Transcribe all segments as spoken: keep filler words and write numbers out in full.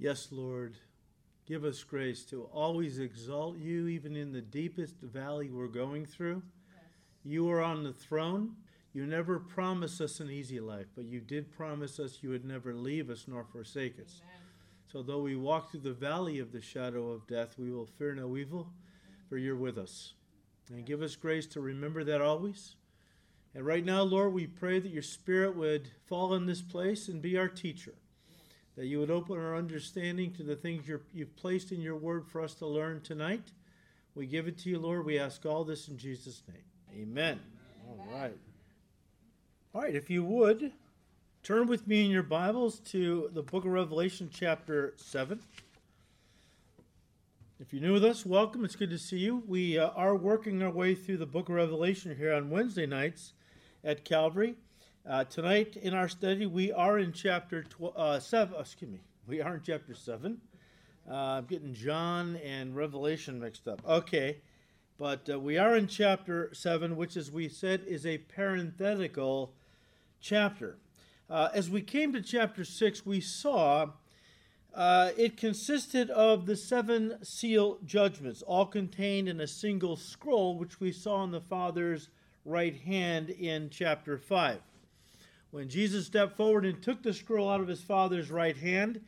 Yes, Lord, give us grace to always exalt you, even in the deepest valley we're going through. Yes. You are on the throne. You never promised us an easy life, but you did promise us you would never leave us nor forsake us. Amen. So though we walk through the valley of the shadow of death, we will fear no evil, for you're with us. And give us grace to remember that always. And right now, Lord, we pray that your Spirit would fall in this place and be our teacher, that you would open our understanding to the things you're, you've placed in your word for us to learn tonight. We give it to you, Lord. We ask all this in Jesus' name. Amen. Amen. All right. All right, if you would, turn with me in your Bibles to the book of Revelation, chapter seven. If you're new with us, welcome. It's good to see you. We uh, are working our way through the book of Revelation here on Wednesday nights at Calvary. Uh, tonight in our study, we are in chapter tw- uh, seven. Excuse me. We are in chapter seven. Uh, I'm getting John and Revelation mixed up. Okay. But uh, we are in chapter seven, which, as we said, is a parenthetical chapter. Uh, as we came to chapter six, we saw... Uh, it consisted of the seven seal judgments, all contained in a single scroll, which we saw in the Father's right hand in chapter five. When Jesus stepped forward and took the scroll out of his Father's right hand,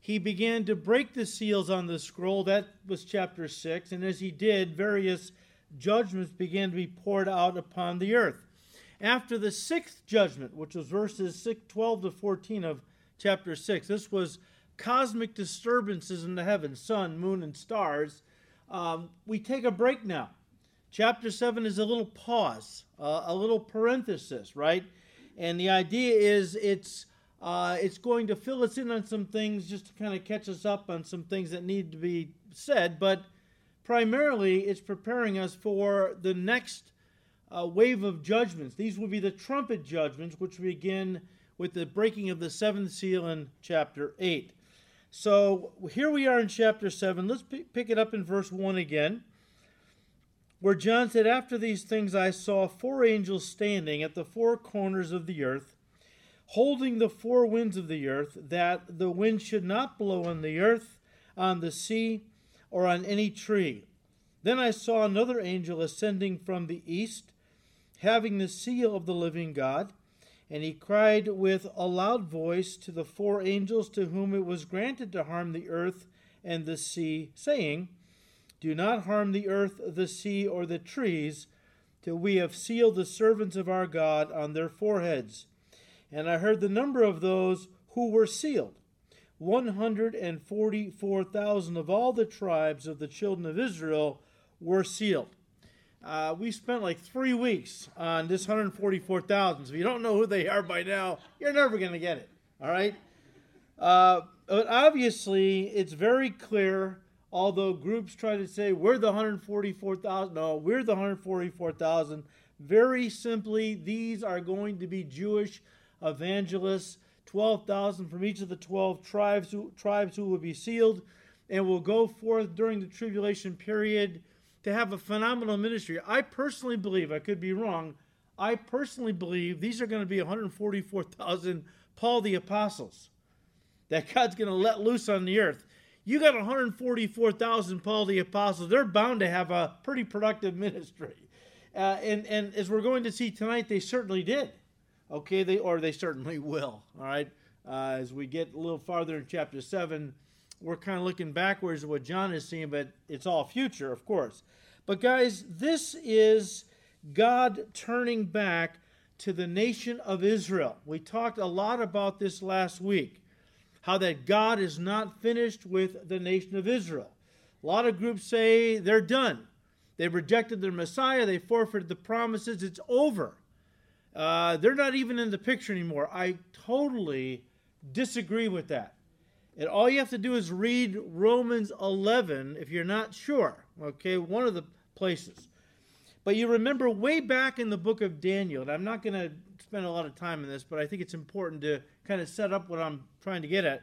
he began to break the seals on the scroll. That was chapter six. And as he did, various judgments began to be poured out upon the earth. After the sixth judgment, which was verses six, twelve to fourteen of chapter six, this was cosmic disturbances in the heavens, sun, moon, and stars. Um, we take a break now. Chapter seven is a little pause, uh, a little parenthesis, right? And the idea is it's uh, it's going to fill us in on some things, just to kind of catch us up on some things that need to be said, but primarily it's preparing us for the next uh, wave of judgments. These will be the trumpet judgments, which begin with the breaking of the seventh seal in chapter eight. So here we are in chapter seven. Let's p- pick it up in verse one again, where John said, "After these things I saw four angels standing at the four corners of the earth, holding the four winds of the earth, that the wind should not blow on the earth, on the sea, or on any tree. Then I saw another angel ascending from the east, having the seal of the living God. And he cried with a loud voice to the four angels to whom it was granted to harm the earth and the sea, saying, 'Do not harm the earth, the sea, or the trees, till we have sealed the servants of our God on their foreheads.' And I heard the number of those who were sealed, one hundred forty-four thousand of all the tribes of the children of Israel were sealed." Uh, we spent like three weeks on this one hundred forty-four thousand. So if you don't know who they are by now, you're never going to get it, all right? Uh, but obviously, it's very clear, although groups try to say, we're the one hundred forty-four thousand. No, we're the one hundred forty-four thousand. Very simply, these are going to be Jewish evangelists, twelve thousand from each of the twelve tribes who, tribes who will be sealed, and will go forth during the tribulation period to have a phenomenal ministry. I personally believe, I could be wrong, I personally believe these are going to be one hundred forty-four thousand Paul the Apostles that God's going to let loose on the earth. You got one hundred forty-four thousand Paul the Apostles, they're bound to have a pretty productive ministry. Uh, and, and as we're going to see tonight, they certainly did. Okay, they or they certainly will. All right, uh, as we get a little farther in chapter seven, we're kind of looking backwards at what John is seeing, but it's all future, of course. But guys, this is God turning back to the nation of Israel. We talked a lot about this last week, how that God is not finished with the nation of Israel. A lot of groups say they're done. They rejected their Messiah. They forfeited the promises. It's over. Uh, they're not even in the picture anymore. I totally disagree with that. And all you have to do is read Romans eleven if you're not sure, okay, one of the places. But you remember way back in the book of Daniel, and I'm not going to spend a lot of time on this, but I think it's important to kind of set up what I'm trying to get at.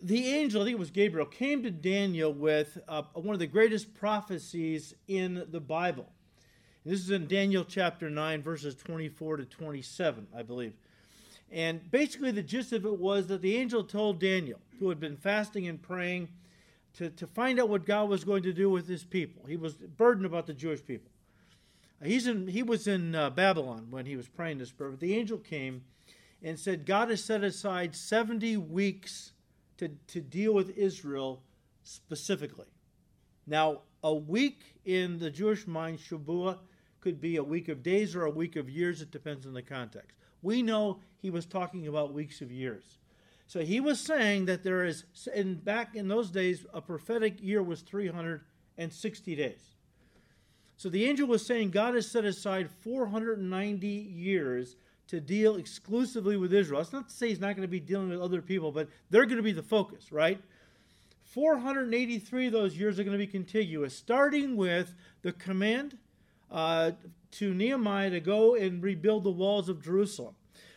The angel, I think it was Gabriel, came to Daniel with uh, one of the greatest prophecies in the Bible. And this is in Daniel chapter nine, verses twenty-four to twenty-seven, I believe. And basically the gist of it was that the angel told Daniel, who had been fasting and praying, to, to find out what God was going to do with his people. He was burdened about the Jewish people. He's in, he was in uh, Babylon when he was praying this prayer. But the angel came and said, God has set aside seventy weeks to, to deal with Israel specifically. Now, a week in the Jewish mind, Shavua, could be a week of days or a week of years. It depends on the context. We know he was talking about weeks of years. So he was saying that there is, and back in those days, a prophetic year was three hundred sixty days. So the angel was saying God has set aside four hundred ninety years to deal exclusively with Israel. That's not to say he's not going to be dealing with other people, but they're going to be the focus, right? four hundred eighty-three of those years are going to be contiguous, starting with the command uh, to Nehemiah to go and rebuild the walls of Jerusalem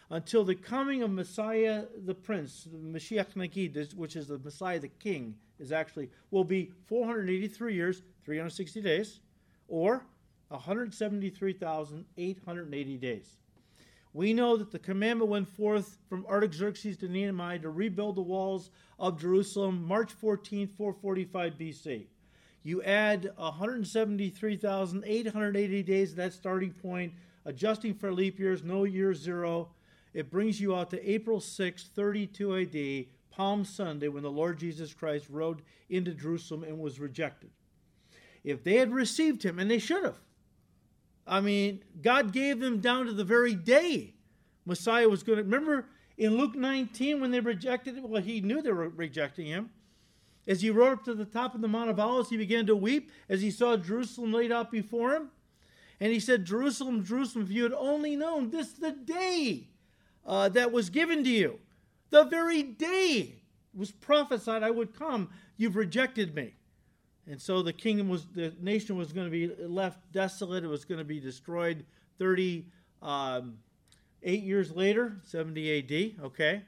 until the coming of Messiah the Prince, Mashiach Naki, which is the Messiah the King, is actually, will be four hundred eighty-three years, three hundred sixty days, or one hundred seventy-three thousand eight hundred eighty days. We know that the commandment went forth from Artaxerxes to Nehemiah to rebuild the walls of Jerusalem March fourteenth, four forty-five B C. You add one hundred seventy-three thousand eight hundred eighty days to that starting point, adjusting for leap years, no year zero. It brings you out to April sixth, thirty-two A D, Palm Sunday, when the Lord Jesus Christ rode into Jerusalem and was rejected. If they had received him, and they should have, I mean, God gave them down to the very day Messiah was going to. Remember in Luke nineteen when they rejected him? Well, he knew they were rejecting him. As he rode up to the top of the Mount of Olives, he began to weep as he saw Jerusalem laid out before him. And he said, Jerusalem, Jerusalem, if you had only known this the day uh, that was given to you, the very day it was prophesied I would come, you've rejected me. And so the kingdom was, the nation was going to be left desolate. It was going to be destroyed thirty-eight years later, seventy A D, okay?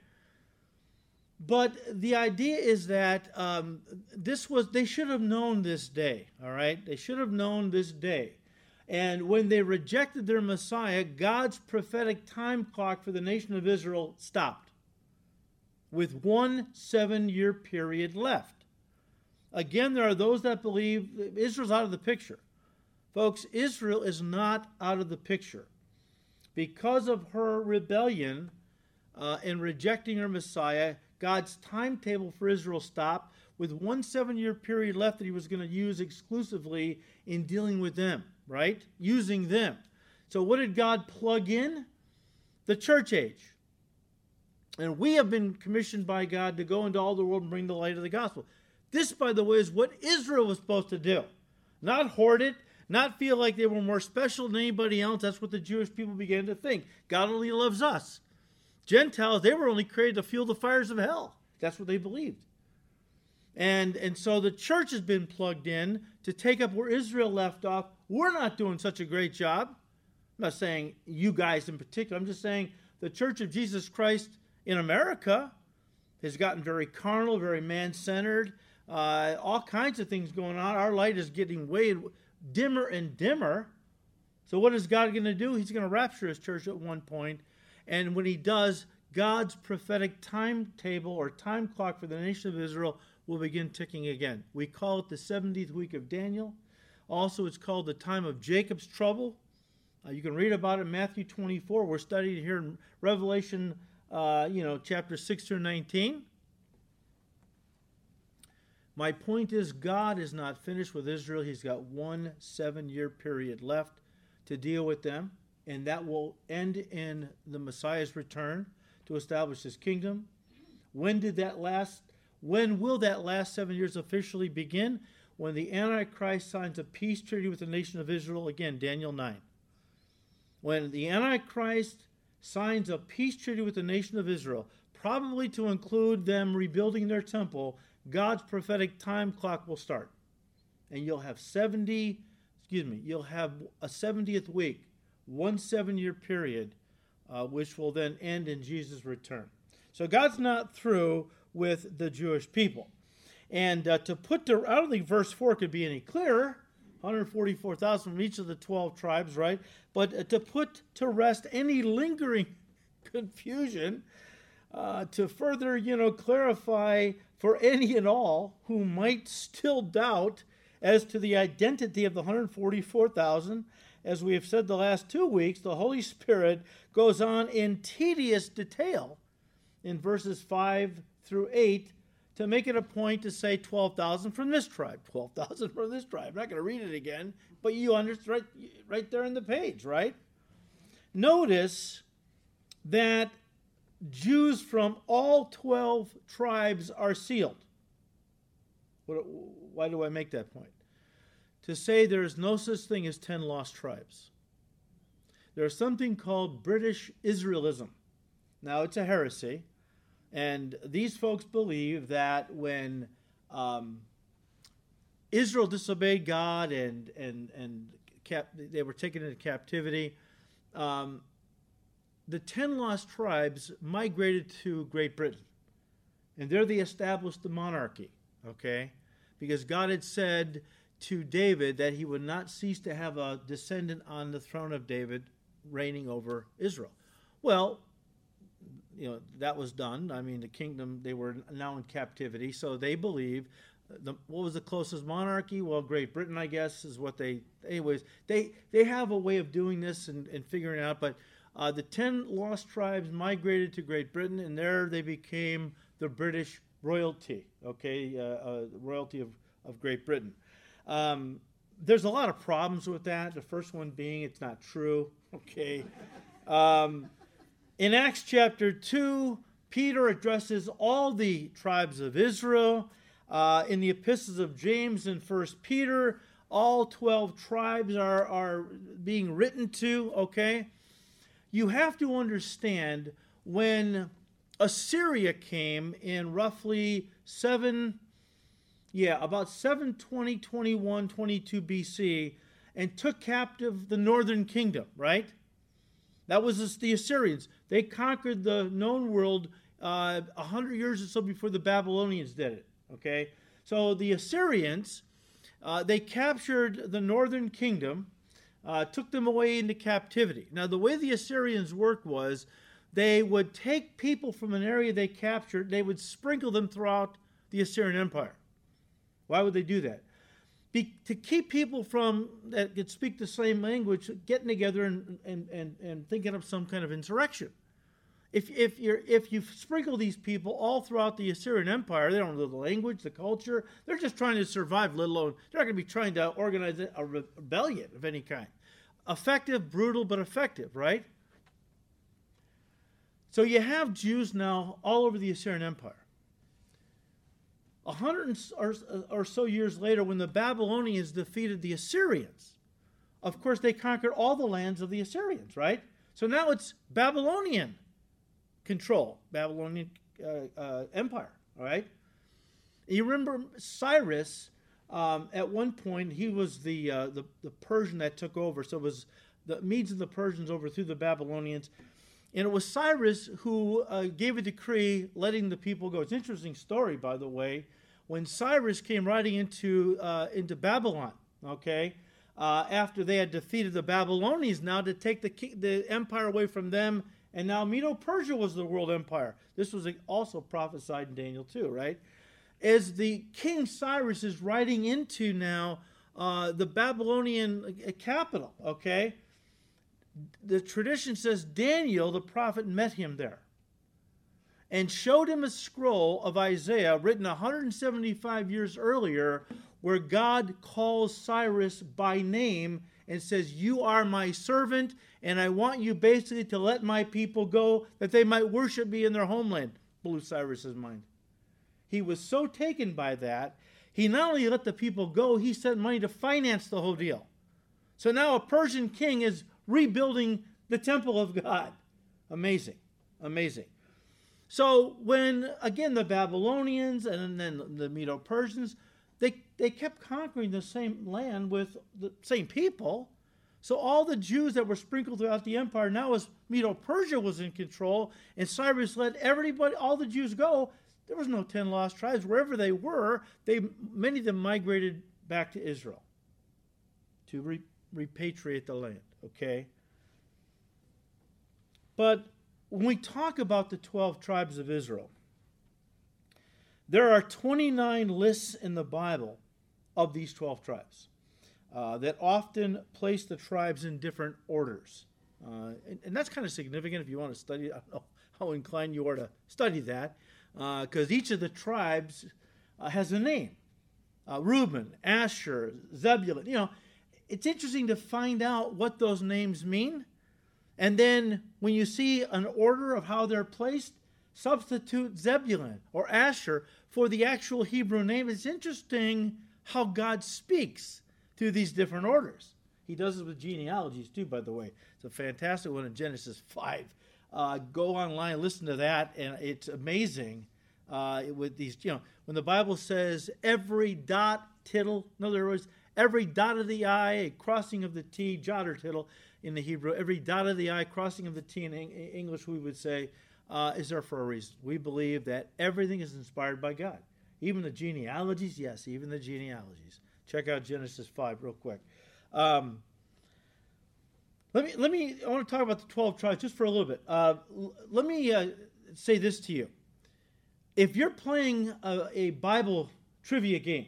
But the idea is that um, this was, they should have known this day, all right? They should have known this day. And when they rejected their Messiah, God's prophetic time clock for the nation of Israel stopped with one seven-year period left. Again, there are those that believe Israel's out of the picture. Folks, Israel is not out of the picture. Because of her rebellion uh, and rejecting her Messiah, God's timetable for Israel stopped with one seven-year period left that he was going to use exclusively in dealing with them, right? Using them. So what did God plug in? The church age. And we have been commissioned by God to go into all the world and bring the light of the gospel. This, by the way, is what Israel was supposed to do. Not hoard it, not feel like they were more special than anybody else. That's what the Jewish people began to think. God only loves us. Gentiles, they were only created to fuel the fires of hell. That's what they believed. And, and so the church has been plugged in to take up where Israel left off. We're not doing such a great job. I'm not saying you guys in particular. I'm just saying the Church of Jesus Christ in America has gotten very carnal, very man-centered. Uh, all kinds of things going on. Our light is getting way dimmer and dimmer. So what is God going to do? He's going to rapture his church at one point. And when he does, God's prophetic timetable or time clock for the nation of Israel will begin ticking again. We call it the seventieth week of Daniel. Also, it's called the time of Jacob's trouble. Uh, you can read about it in Matthew twenty-four. We're studying here in Revelation, uh, you know, chapter six through nineteen. My point is, God is not finished with Israel. He's got one seven-year period left to deal with them, and that will end in the Messiah's return to establish his kingdom. When did that last? When will that last seven years officially begin? When the Antichrist signs a peace treaty with the nation of Israel. Again, Daniel nine. When the Antichrist signs a peace treaty with the nation of Israel, probably to include them rebuilding their temple, God's prophetic time clock will start. And you'll have seventy, excuse me, you'll have a seventieth week, one seven-year period, uh, which will then end in Jesus' return. So God's not through with the Jewish people. And uh, to put, the, I don't think verse four could be any clearer, one hundred forty-four thousand from each of the twelve tribes, right? But uh, to put to rest any lingering confusion uh, to further, you know, clarify for any and all who might still doubt as to the identity of the one hundred forty-four thousand. As we have said the last two weeks, the Holy Spirit goes on in tedious detail in verses five through eight to make it a point to say twelve thousand from this tribe, twelve thousand from this tribe. I'm not going to read it again, but you understand right, right there in the page, right? Notice that Jews from all twelve tribes are sealed. What, why do I make that point? To say there is no such thing as ten lost tribes. There is something called British Israelism. Now, it's a heresy, and these folks believe that when um, Israel disobeyed God and and and cap- they were taken into captivity, um, the ten lost tribes migrated to Great Britain, and there they established the monarchy. Okay, because God had said to David that he would not cease to have a descendant on the throne of David reigning over Israel. Well, you know, that was done. I mean, the kingdom, they were now in captivity, so they believe, the, what was the closest monarchy? Well, Great Britain, I guess, is what they, anyways, they they have a way of doing this and, and figuring it out, but uh, the ten lost tribes migrated to Great Britain, and there they became the British royalty, okay, uh, uh, royalty of, of Great Britain. Um, there's a lot of problems with that. The first one being it's not true. Okay. Um, in Acts chapter two, Peter addresses all the tribes of Israel. Uh, in the epistles of James and First Peter, all twelve tribes are, are being written to. Okay. You have to understand when Assyria came in roughly seven Yeah, about seven twenty, twenty-one, twenty-two B C, and took captive the northern kingdom, right? That was the Assyrians. They conquered the known world uh, one hundred years or so before the Babylonians did it, okay? So the Assyrians, uh, they captured the northern kingdom, uh, took them away into captivity. Now, the way the Assyrians worked was they would take people from an area they captured, they would sprinkle them throughout the Assyrian Empire. Why would they do that? Be, to keep people from that could speak the same language getting together and, and, and, and thinking of some kind of insurrection. If if you if you sprinkle these people all throughout the Assyrian Empire, they don't know the language, the culture. They're just trying to survive, let alone they're not going to be trying to organize a rebellion of any kind. Effective, brutal, but effective, right? So you have Jews now all over the Assyrian Empire. A hundred or so years later, when the Babylonians defeated the Assyrians, of course, they conquered all the lands of the Assyrians, right? So now it's Babylonian control, Babylonian uh, uh, empire, all right? You remember Cyrus, um, at one point, he was the, uh, the, the Persian that took over. So it was the Medes and the Persians overthrew the Babylonians. And it was Cyrus who uh, gave a decree letting the people go. It's an interesting story, by the way, when Cyrus came riding into uh, into Babylon, okay, uh, after they had defeated the Babylonians now to take the the empire away from them. And now Medo-Persia was the world empire. This was also prophesied in Daniel two, right? As the king Cyrus is riding into now uh, the Babylonian capital, okay, the tradition says Daniel, the prophet, met him there and showed him a scroll of Isaiah written one hundred seventy-five years earlier where God calls Cyrus by name and says, "You are my servant, and I want you basically to let my people go that they might worship me in their homeland." Blew Cyrus's mind. He was so taken by that, he not only let the people go, he sent money to finance the whole deal. So now a Persian king is rebuilding the temple of God. Amazing. Amazing. So when, again, the Babylonians and then the Medo-Persians, they, they kept conquering the same land with the same people. So all the Jews that were sprinkled throughout the empire, now as Medo-Persia was in control, and Cyrus let everybody, all the Jews go, there was no ten lost tribes. Wherever they were, they many of them migrated back to Israel to re, repatriate the land. Okay, but when we talk about the twelve tribes of Israel, there are twenty-nine lists in the Bible of these twelve tribes uh, that often place the tribes in different orders. Uh, and, and that's kind of significant if you want to study. I don't know how inclined you are to study that, because uh, each of the tribes uh, has a name. Uh, Reuben, Asher, Zebulun. You know, it's interesting to find out what those names mean. And then when you see an order of how they're placed, substitute Zebulun or Asher for the actual Hebrew name. It's interesting how God speaks through these different orders. He does this with genealogies too, by the way. It's a fantastic one in Genesis five. Uh, go online, listen to that, and it's amazing. Uh, with these, you know, when the Bible says every dot, tittle, in other words, every dot of the I, a crossing of the T, jot or tittle in the Hebrew, every dot of the I, crossing of the T in English, we would say, uh, is there for a reason. We believe that everything is inspired by God. Even the genealogies, yes, even the genealogies. Check out Genesis five real quick. Um, let me, let me, I want to talk about the twelve tribes just for a little bit. Uh, l- let me uh, say this to you. If you're playing a, a Bible trivia game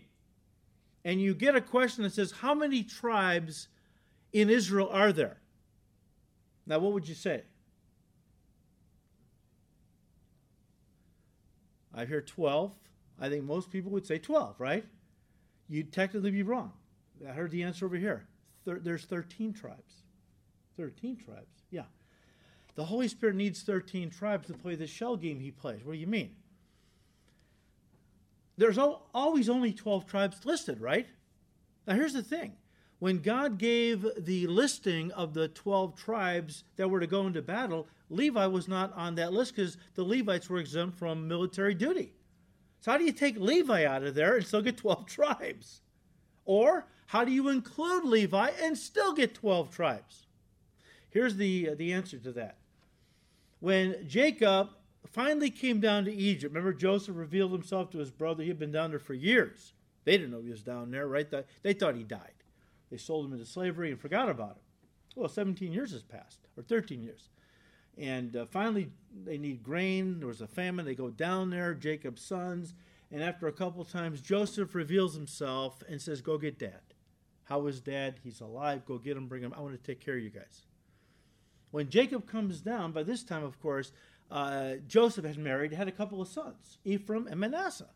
and you get a question that says, how many tribes in Israel are there? Now, what would you say? I hear twelve. I think most people would say twelve, right? You'd technically be wrong. I heard the answer over here. Thir- there's thirteen tribes. thirteen tribes, yeah. The Holy Spirit needs thirteen tribes to play the shell game he plays. What do you mean? There's always only twelve tribes listed, right? Now, here's the thing. When God gave the listing of the twelve tribes that were to go into battle, Levi was not on that list because the Levites were exempt from military duty. So how do you take Levi out of there and still get twelve tribes? Or how do you include Levi and still get twelve tribes? Here's the, uh, the answer to that. When Jacob finally came down to Egypt. Remember, Joseph revealed himself to his brother. He had been down there for years. They didn't know he was down there, right? They thought he died. They sold him into slavery and forgot about him. Well, seventeen years has passed, or thirteen years. And uh, finally, they need grain. There was a famine. They go down there, Jacob's sons. And after a couple times, Joseph reveals himself and says, go get Dad. How is Dad? He's alive. Go get him, bring him. I want to take care of you guys. When Jacob comes down, by this time, of course, Uh, Joseph had married, had a couple of sons, Ephraim and Manasseh.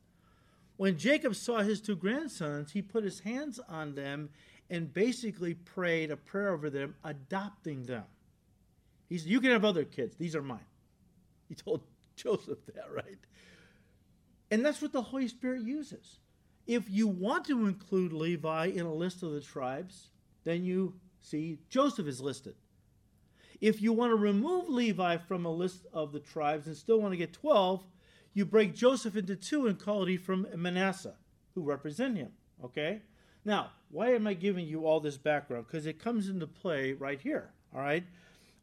When Jacob saw his two grandsons, he put his hands on them and basically prayed a prayer over them, adopting them. He said, you can have other kids. These are mine. He told Joseph that, right? And that's what the Holy Spirit uses. If you want to include Levi in a list of the tribes, then you see Joseph is listed. If you want to remove Levi from a list of the tribes and still want to get twelve, you break Joseph into two and call it Ephraim and Manasseh, who represent him, okay? Now, why am I giving you all this background? Because it comes into play right here, all right?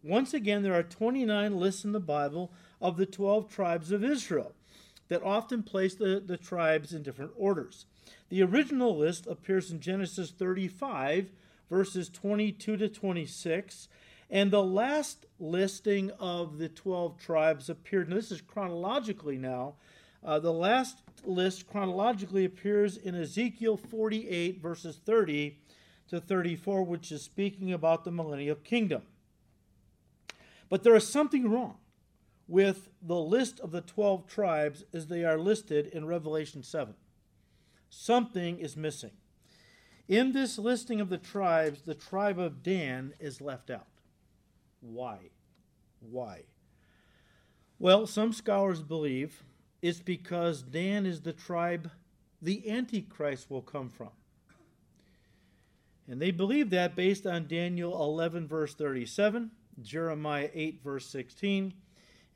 Once again, there are twenty-nine lists in the Bible of the twelve tribes of Israel that often place the, the tribes in different orders. The original list appears in Genesis thirty-five, verses twenty-two to twenty-six, and the last listing of the twelve tribes appeared, and this is chronologically now, uh, the last list chronologically appears in Ezekiel forty-eight, verses thirty to thirty-four, which is speaking about the millennial kingdom. But there is something wrong with the list of the twelve tribes as they are listed in Revelation seven. Something is missing. In this listing of the tribes, the tribe of Dan is left out. Why? Why? Well, some scholars believe it's because Dan is the tribe the Antichrist will come from. And they believe that based on Daniel eleven, verse thirty-seven, Jeremiah eight, verse sixteen,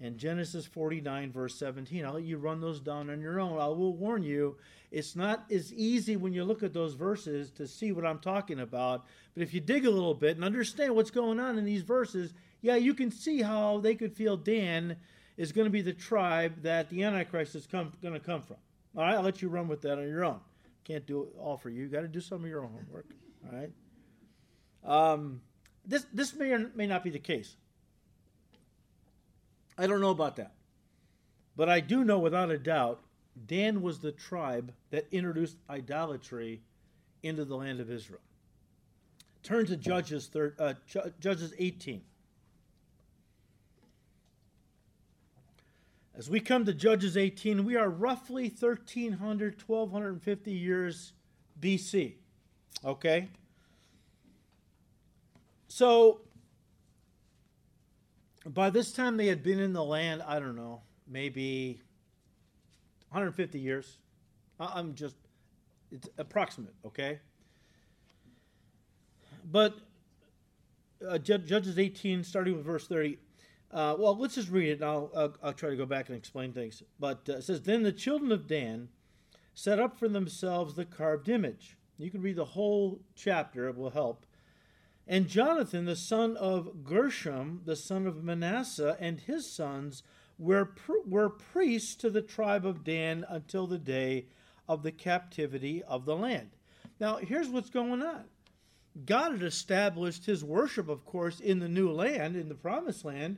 and Genesis forty-nine, verse seventeen. I'll let you run those down on your own. I will warn you, it's not as easy when you look at those verses to see what I'm talking about. But if you dig a little bit and understand what's going on in these verses, yeah, you can see how they could feel Dan is going to be the tribe that the Antichrist is come, going to come from. All right, I'll let you run with that on your own. Can't do it all for you. You got to do some of your own homework. All right. Um, this this may or may not be the case. I don't know about that. But I do know without a doubt, Dan was the tribe that introduced idolatry into the land of Israel. Turn to Judges, third, uh, Judges eighteen. As we come to Judges eighteen, we are roughly thirteen hundred, twelve fifty years B C. Okay? So, by this time they had been in the land, I don't know, maybe one hundred fifty years. I'm just, it's approximate, okay? But uh, Judges eighteen, starting with verse thirty. Uh, well, let's just read it, and I'll, I'll, I'll try to go back and explain things. But uh, it says, "Then the children of Dan set up for themselves the carved image." You can read the whole chapter, it will help. "And Jonathan, the son of Gershom, the son of Manasseh, and his sons were, pr- were priests to the tribe of Dan until the day of the captivity of the land." Now, here's what's going on. God had established his worship, of course, in the new land, in the promised land,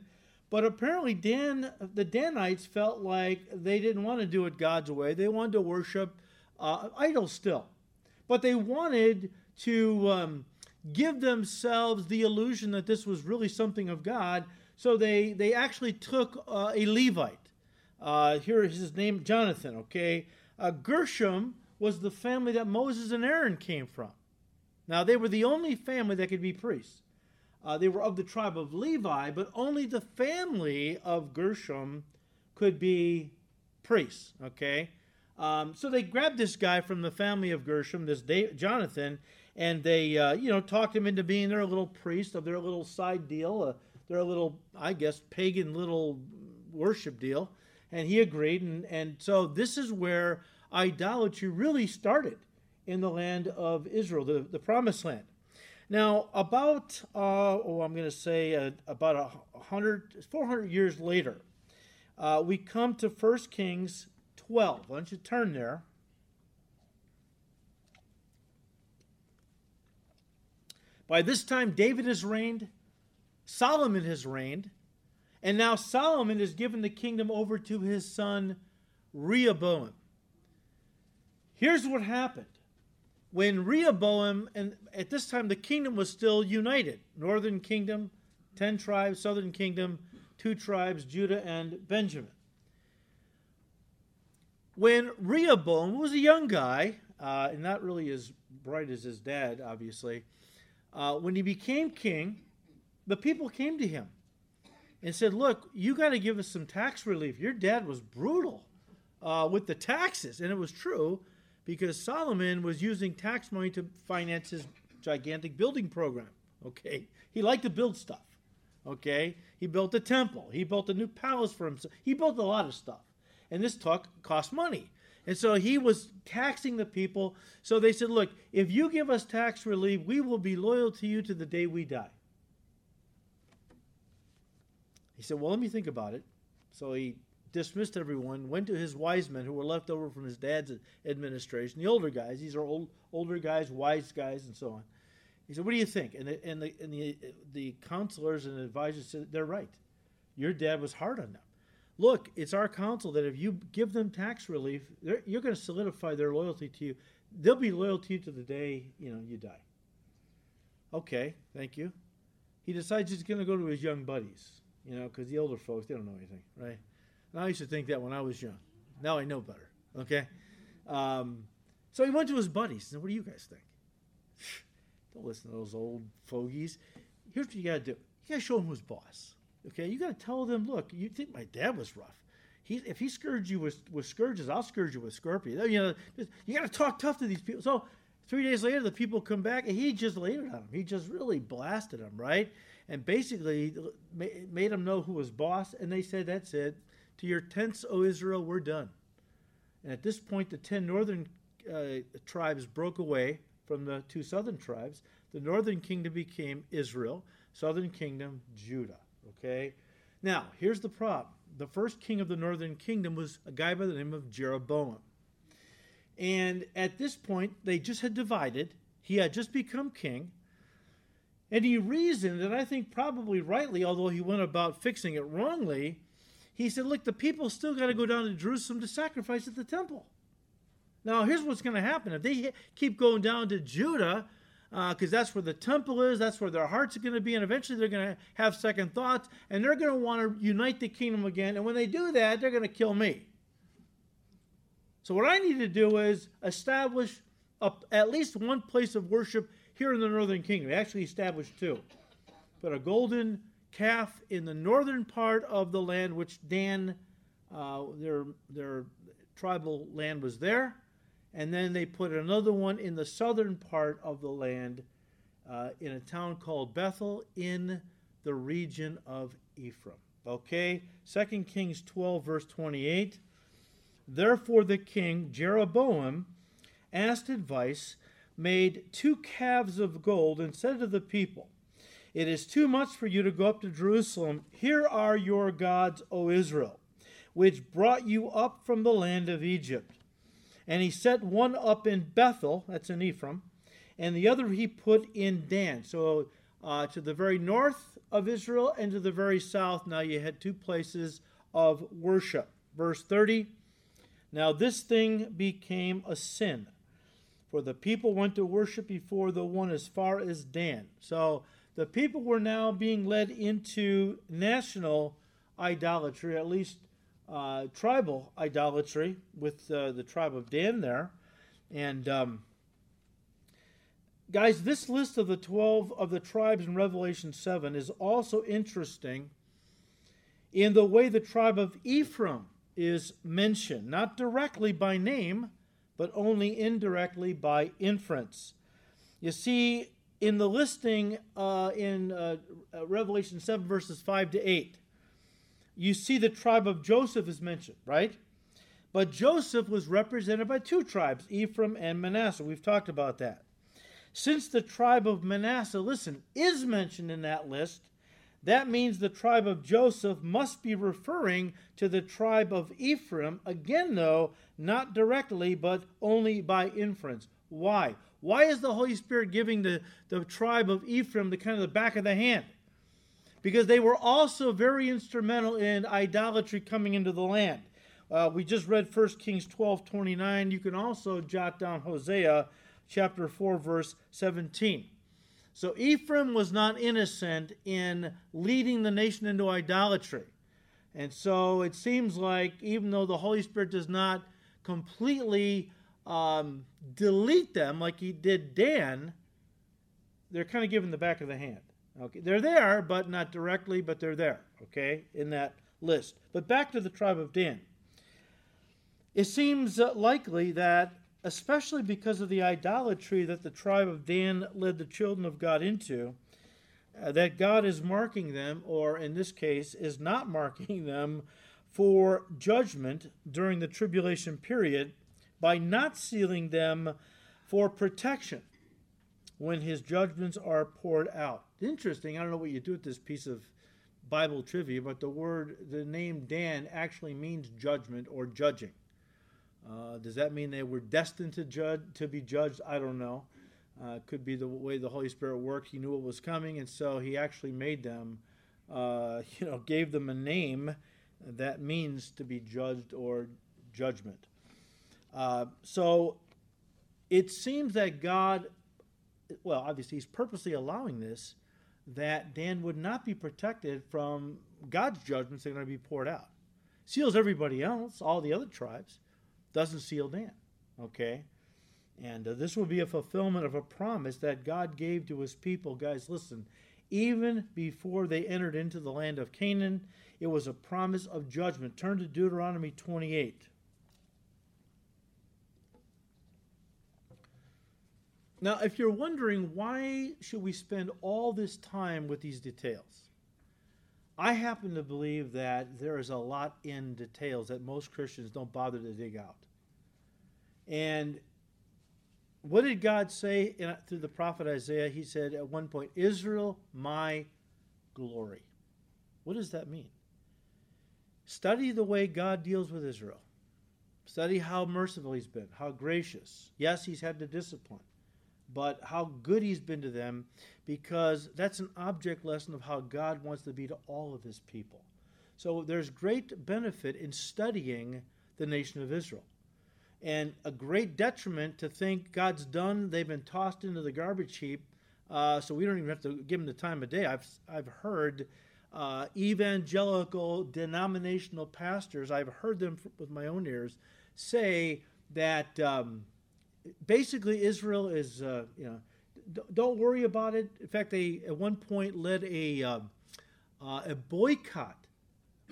but apparently Dan, the Danites felt like they didn't want to do it God's way. They wanted to worship uh, idols still, but they wanted to um, give themselves the illusion that this was really something of God, so they, they actually took uh, a Levite. Uh, here is his name, Jonathan, okay? Uh, Gershom was the family that Moses and Aaron came from. Now, they were the only family that could be priests. Uh, they were of the tribe of Levi, but only the family of Gershom could be priests, okay? Um, so they grabbed this guy from the family of Gershom, this David, Jonathan, and they, uh, you know, talked him into being their little priest of their little side deal, uh, their little, I guess, pagan little worship deal, and he agreed. And, and so this is where idolatry really started in the land of Israel, the, the promised land. Now, about, uh, oh, I'm going to say uh, about one hundred, four hundred years later, uh, we come to First Kings twelve. Why don't you turn there? By this time, David has reigned, Solomon has reigned, and now Solomon has given the kingdom over to his son Rehoboam. Here's what happened. When Rehoboam, and at this time the kingdom was still united. Northern kingdom, ten tribes. Southern kingdom, two tribes, Judah and Benjamin. When Rehoboam was a young guy, uh, and not really as bright as his dad, obviously, uh, when he became king, the people came to him and said, "Look, you got to give us some tax relief. Your dad was brutal uh, with the taxes," and it was true, because Solomon was using tax money to finance his gigantic building program, okay? He liked to build stuff, okay? He built a temple. He built a new palace for himself. He built a lot of stuff, and this talk cost money. And so he was taxing the people. So they said, "Look, if you give us tax relief, we will be loyal to you to the day we die." He said, "Well, let me think about it." So he dismissed everyone, went to his wise men who were left over from his dad's administration, the older guys. These are old, older guys, wise guys, and so on. He said, "What do you think?" And the, and the, and the, the counselors and advisors said, "They're right. Your dad was hard on them. Look, it's our counsel that if you give them tax relief, you're going to solidify their loyalty to you. They'll be loyal to you to the day, you know, you die." "Okay, thank you." He decides he's going to go to his young buddies, you know, because the older folks, they don't know anything, right? I used to think that when I was young. Now I know better, okay? Um, so he went to his buddies and said, "What do you guys think?" Don't listen to those old fogies. Here's what you got to do. You got to show them who's boss, okay? You got to tell them, "Look, you think my dad was rough. He, if he scourged you with, with scourges, I'll scourge you with scorpions." You know, just, you got to talk tough to these people. So three days later, the people come back, and he just laid it on them. He just really blasted them, right? And basically made them know who was boss, and they said, "That's it. To your tents, O Israel, we're done." And at this point, the ten northern uh, tribes broke away from the two southern tribes. The northern kingdom became Israel, southern kingdom, Judah. Okay? Now, here's the problem. The first king of the northern kingdom was a guy by the name of Jeroboam. And at this point, they just had divided. He had just become king. And he reasoned, and I think probably rightly, although he went about fixing it wrongly, he said, look, the people still got to go down to Jerusalem to sacrifice at the temple. Now, here's what's going to happen. If they keep going down to Judah, because uh, that's where the temple is, that's where their hearts are going to be, and eventually they're going to have second thoughts, and they're going to want to unite the kingdom again, and when they do that, they're going to kill me. So what I need to do is establish a, at least one place of worship here in the northern kingdom. Actually establish two. Put a golden calf in the northern part of the land, which Dan, uh, their, their tribal land was there. And then they put another one in the southern part of the land uh, in a town called Bethel in the region of Ephraim. Okay, Second Kings twelve, verse twenty-eight. Therefore the king Jeroboam asked advice, made two calves of gold, and said to the people, it is too much for you to go up to Jerusalem. Here are your gods, O Israel, which brought you up from the land of Egypt. And he set one up in Bethel, that's in Ephraim, and the other he put in Dan. So uh, to the very north of Israel and to the very south, now you had two places of worship. Verse thirty, now this thing became a sin, for the people went to worship before the one as far as Dan. So the people were now being led into national idolatry, at least Uh, tribal idolatry with uh, the tribe of Dan there. And um, guys, this list of the twelve of the tribes in Revelation seven is also interesting in the way the tribe of Ephraim is mentioned, not directly by name, but only indirectly by inference. You see, in the listing uh, in uh, Revelation seven verses five to eight, you see the tribe of Joseph is mentioned, right? But Joseph was represented by two tribes, Ephraim and Manasseh. We've talked about that. Since the tribe of Manasseh, listen, is mentioned in that list, that means the tribe of Joseph must be referring to the tribe of Ephraim. Again, though, not directly, but only by inference. Why? Why is the Holy Spirit giving the, the tribe of Ephraim the kind of the back of the hand? Because they were also very instrumental in idolatry coming into the land. Uh, we just read First Kings twelve, twenty-nine. You can also jot down Hosea chapter four, verse seventeen. So Ephraim was not innocent in leading the nation into idolatry. And so it seems like even though the Holy Spirit does not completely um, delete them like he did Dan, they're kind of given the back of the hand. Okay, they're there, but not directly, but they're there, okay, in that list. But back to the tribe of Dan. It seems likely that, especially because of the idolatry that the tribe of Dan led the children of God into, uh, that God is marking them, or in this case, is not marking them for judgment during the tribulation period by not sealing them for protection when his judgments are poured out. Interesting. I don't know what you do with this piece of Bible trivia, but the word, the name Dan actually means judgment or judging. Uh, does that mean they were destined to judge, to be judged? I don't know. Uh, could be the way the Holy Spirit worked. He knew it was coming, and so he actually made them, uh, you know, gave them a name that means to be judged or judgment. Uh, so it seems that God, well, obviously he's purposely allowing this, that Dan would not be protected from God's judgments that are going to be poured out. Seals everybody else, all the other tribes, doesn't seal Dan, okay? And uh, this will be a fulfillment of a promise that God gave to his people. Guys, listen, even before they entered into the land of Canaan, it was a promise of judgment. Turn to Deuteronomy twenty-eight. Now, if you're wondering why should we spend all this time with these details, I happen to believe that there is a lot in details that most Christians don't bother to dig out. And what did God say in, through the prophet Isaiah? He said at one point, Israel, my glory. What does that mean? Study the way God deals with Israel. Study how merciful he's been, how gracious. Yes, he's had to discipline, but how good he's been to them, because that's an object lesson of how God wants to be to all of his people. So there's great benefit in studying the nation of Israel, and a great detriment to think God's done, they've been tossed into the garbage heap, uh, so we don't even have to give them the time of day. I've I've heard uh, evangelical denominational pastors, I've heard them with my own ears, say that um, basically Israel is, uh, you know, d- don't worry about it. In fact, they at one point led a uh, uh, a boycott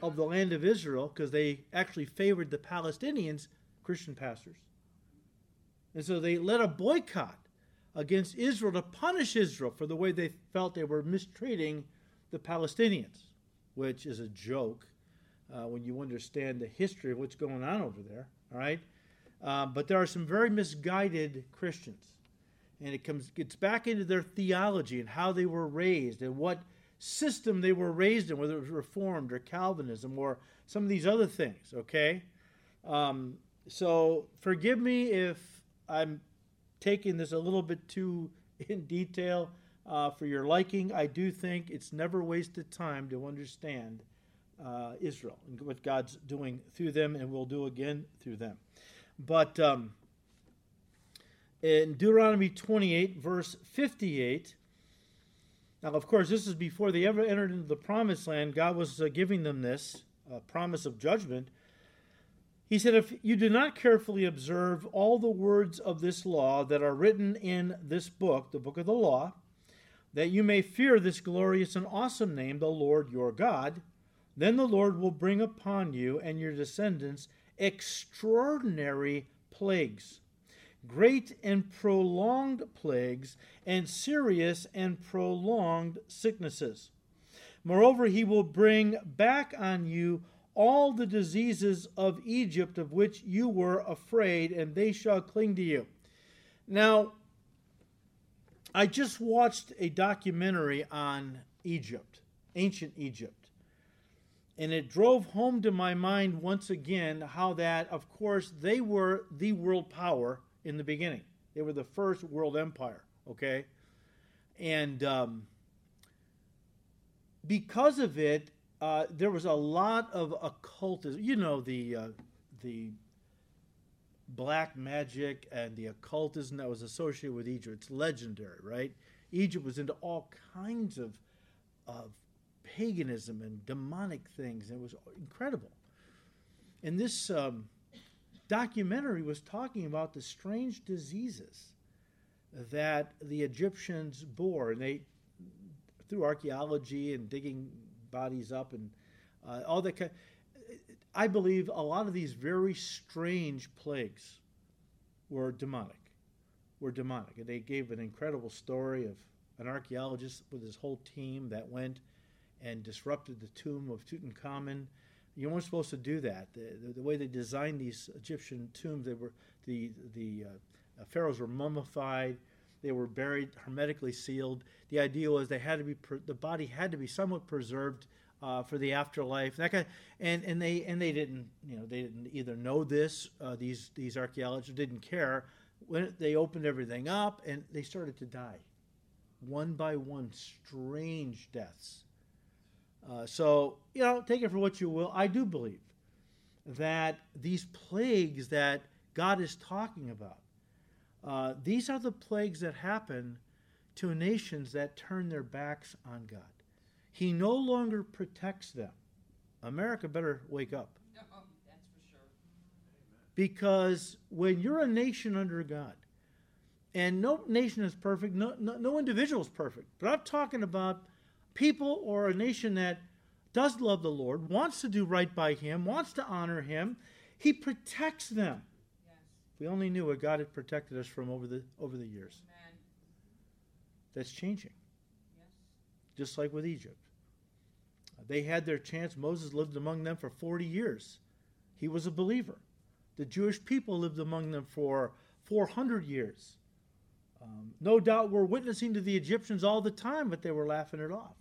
of the land of Israel because they actually favored the Palestinians, Christian pastors. And so they led a boycott against Israel to punish Israel for the way they felt they were mistreating the Palestinians, which is a joke uh, when you understand the history of what's going on over there. All right, uh, but there are some very misguided Christians, and it comes gets back into their theology and how they were raised and what system they were raised in, whether it was Reformed or Calvinism or some of these other things, okay? Um, so forgive me if I'm taking this a little bit too in detail uh, for your liking. I do think it's never wasted time to understand uh, Israel and what God's doing through them and will do again through them. But um, in Deuteronomy twenty-eight, verse fifty-eight, now, of course, this is before they ever entered into the promised land. God was uh, giving them this uh, promise of judgment. He said, if you do not carefully observe all the words of this law that are written in this book, the book of the law, that you may fear this glorious and awesome name, the Lord your God, then the Lord will bring upon you and your descendants extraordinary plagues, great and prolonged plagues, and serious and prolonged sicknesses. Moreover, he will bring back on you all the diseases of Egypt of which you were afraid, and they shall cling to you. Now, I just watched a documentary on Egypt, ancient Egypt, and it drove home to my mind once again how that, of course, they were the world power in the beginning. They were the first world empire, okay? And um, because of it, uh, there was a lot of occultism. You know, the uh, the black magic and the occultism that was associated with Egypt. It's legendary, right? Egypt was into all kinds of, of paganism and demonic things. It was incredible. And this... Um, documentary was talking about the strange diseases that the Egyptians bore, and they, through archaeology and digging bodies up and uh, all that kind of, I believe a lot of these very strange plagues were demonic, were demonic. And they gave an incredible story of an archaeologist with his whole team that went and disrupted the tomb of Tutankhamun. You weren't supposed to do that. The, the, the way they designed these Egyptian tombs, they were the the uh, pharaohs were mummified. They were buried hermetically sealed. The idea was they had to be pre- the body had to be somewhat preserved uh, for the afterlife. That kind of, and and they and they didn't you know they didn't either know this. Uh, these these archaeologists didn't care. When they opened everything up and they started to die, one by one, strange deaths. Uh, so, you know, take it for what you will. I do believe that these plagues that God is talking about, uh, these are the plagues that happen to nations that turn their backs on God. He no longer protects them. America better wake up. No, that's for sure. Because when you're a nation under God, and no nation is perfect, no, no, no individual is perfect, but I'm talking about people or a nation that does love the Lord, wants to do right by him, wants to honor him, he protects them. Yes. If we only knew what God had protected us from over the over the years. Amen. That's changing. Yes. Just like with Egypt. They had their chance. Moses lived among them for forty years. He was a believer. The Jewish people lived among them for four hundred years. Um, no doubt we're witnessing to the Egyptians all the time, but they were laughing it off.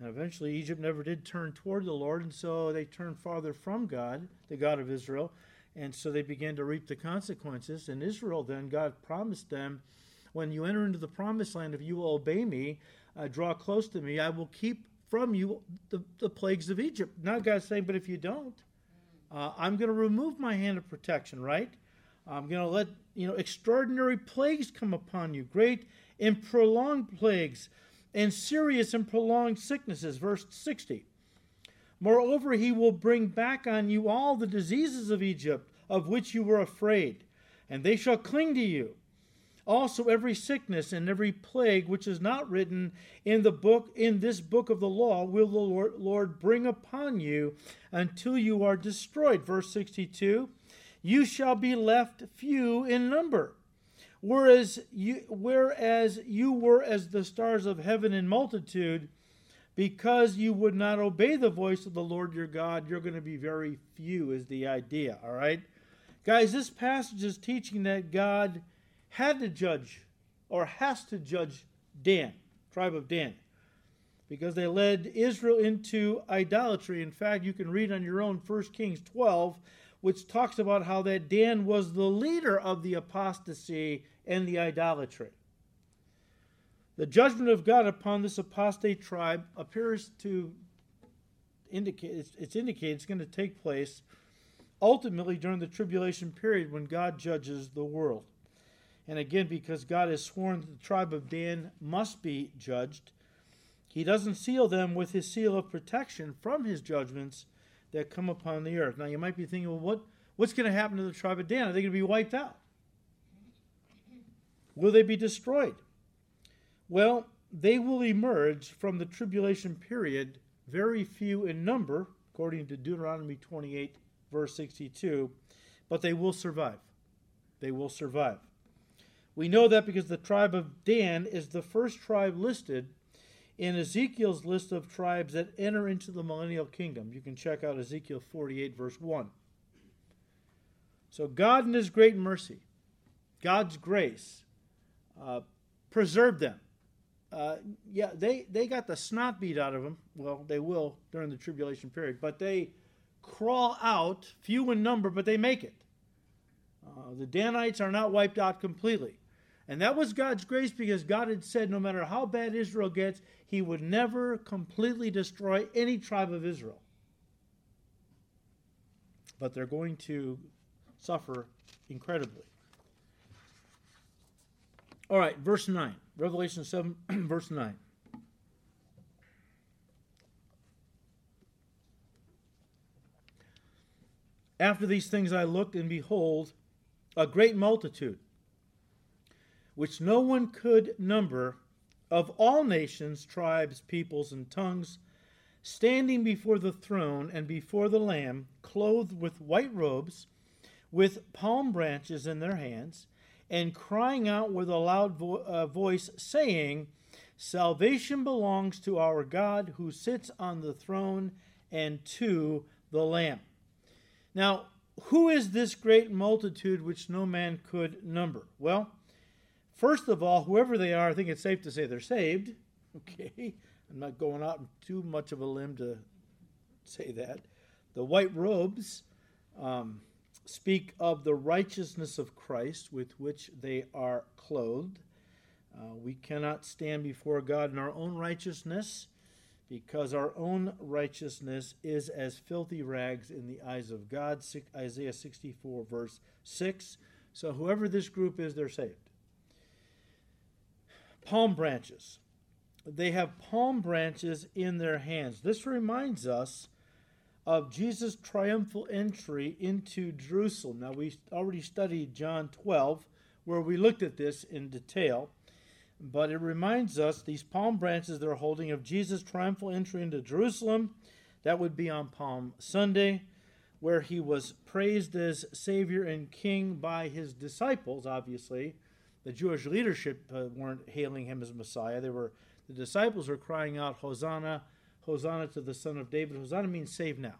And eventually Egypt never did turn toward the Lord, and so they turned farther from God, the God of Israel, and so they began to reap the consequences. And Israel then, God promised them, when you enter into the promised land, if you will obey me, uh, draw close to me, I will keep from you the, the plagues of Egypt. Now God's saying, but if you don't, uh, I'm going to remove my hand of protection, right? I'm going to let, you know, extraordinary plagues come upon you, great and prolonged plagues, and serious and prolonged sicknesses. Verse sixty. Moreover, he will bring back on you all the diseases of Egypt, of which you were afraid, and they shall cling to you. Also every sickness and every plague which is not written in the book, in this book of the law, will the Lord, Lord bring upon you until you are destroyed. Verse sixty-two, you shall be left few in number, whereas you, whereas you were as the stars of heaven in multitude, because you would not obey the voice of the Lord your God. You're going to be very few is the idea, all right? Guys, this passage is teaching that God had to judge, or has to judge Dan, tribe of Dan, because they led Israel into idolatry. In fact, you can read on your own First Kings twelve, which talks about how that Dan was the leader of the apostasy and the idolatry. The judgment of God upon this apostate tribe appears to indicate, it's, it's indicated it's going to take place ultimately during the tribulation period when God judges the world. And again, because God has sworn that the tribe of Dan must be judged, he doesn't seal them with his seal of protection from his judgments that come upon the earth. Now, you might be thinking, well, what, what's going to happen to the tribe of Dan? Are they going to be wiped out? Will they be destroyed? Well, they will emerge from the tribulation period, very few in number, according to Deuteronomy twenty-eight, verse sixty-two, but they will survive. They will survive. We know that because the tribe of Dan is the first tribe listed in Ezekiel's list of tribes that enter into the millennial kingdom. You can check out Ezekiel forty-eight, verse one. So God in his great mercy, God's grace, uh, preserved them. Uh, yeah, they, they got the snot beat out of them. Well, they will during the tribulation period. But they crawl out, few in number, but they make it. Uh, the Danites are not wiped out completely. And that was God's grace, because God had said no matter how bad Israel gets, he would never completely destroy any tribe of Israel. But they're going to suffer incredibly. All right, verse nine. Revelation seven, verse nine. After these things I looked, and behold, a great multitude, which no one could number, of all nations, tribes, peoples, and tongues, standing before the throne and before the Lamb, clothed with white robes, with palm branches in their hands, and crying out with a loud vo- uh, voice, saying, salvation belongs to our God who sits on the throne and to the Lamb. Now, who is this great multitude which no man could number? Well, first of all, whoever they are, I think it's safe to say they're saved. Okay, I'm not going out on too much of a limb to say that. The white robes um, speak of the righteousness of Christ with which they are clothed. Uh, we cannot stand before God in our own righteousness, because our own righteousness is as filthy rags in the eyes of God. Isaiah sixty-four, verse six. So whoever this group is, they're saved. Palm branches. They have palm branches in their hands. This reminds us of Jesus' triumphal entry into Jerusalem. Now, we already studied John twelve, where we looked at this in detail. But it reminds us, these palm branches they're holding, of Jesus' triumphal entry into Jerusalem. That would be on Palm Sunday, where he was praised as Savior and King by his disciples, obviously. The Jewish leadership uh, weren't hailing him as Messiah. They were, the disciples were crying out, Hosanna, Hosanna to the Son of David. Hosanna means save now.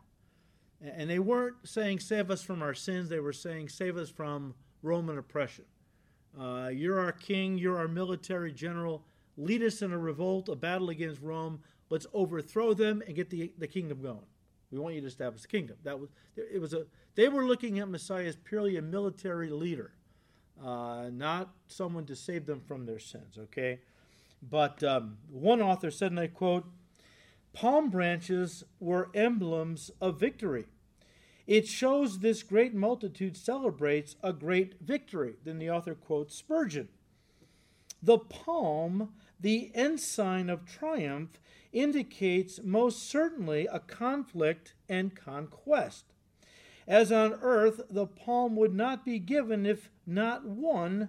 And they weren't saying save us from our sins. They were saying save us from Roman oppression. Uh, you're our king, you're our military general, lead us in a revolt, a battle against Rome, let's overthrow them and get the, the kingdom going. We want you to establish the kingdom. That was, it was a, they were looking at Messiah as purely a military leader, uh, not someone to save them from their sins, okay? But um, one author said, and I quote, palm branches were emblems of victory. It shows this great multitude celebrates a great victory. Then the author quotes Spurgeon. The palm, the ensign of triumph, indicates most certainly a conflict and conquest. As on earth, the palm would not be given if not won.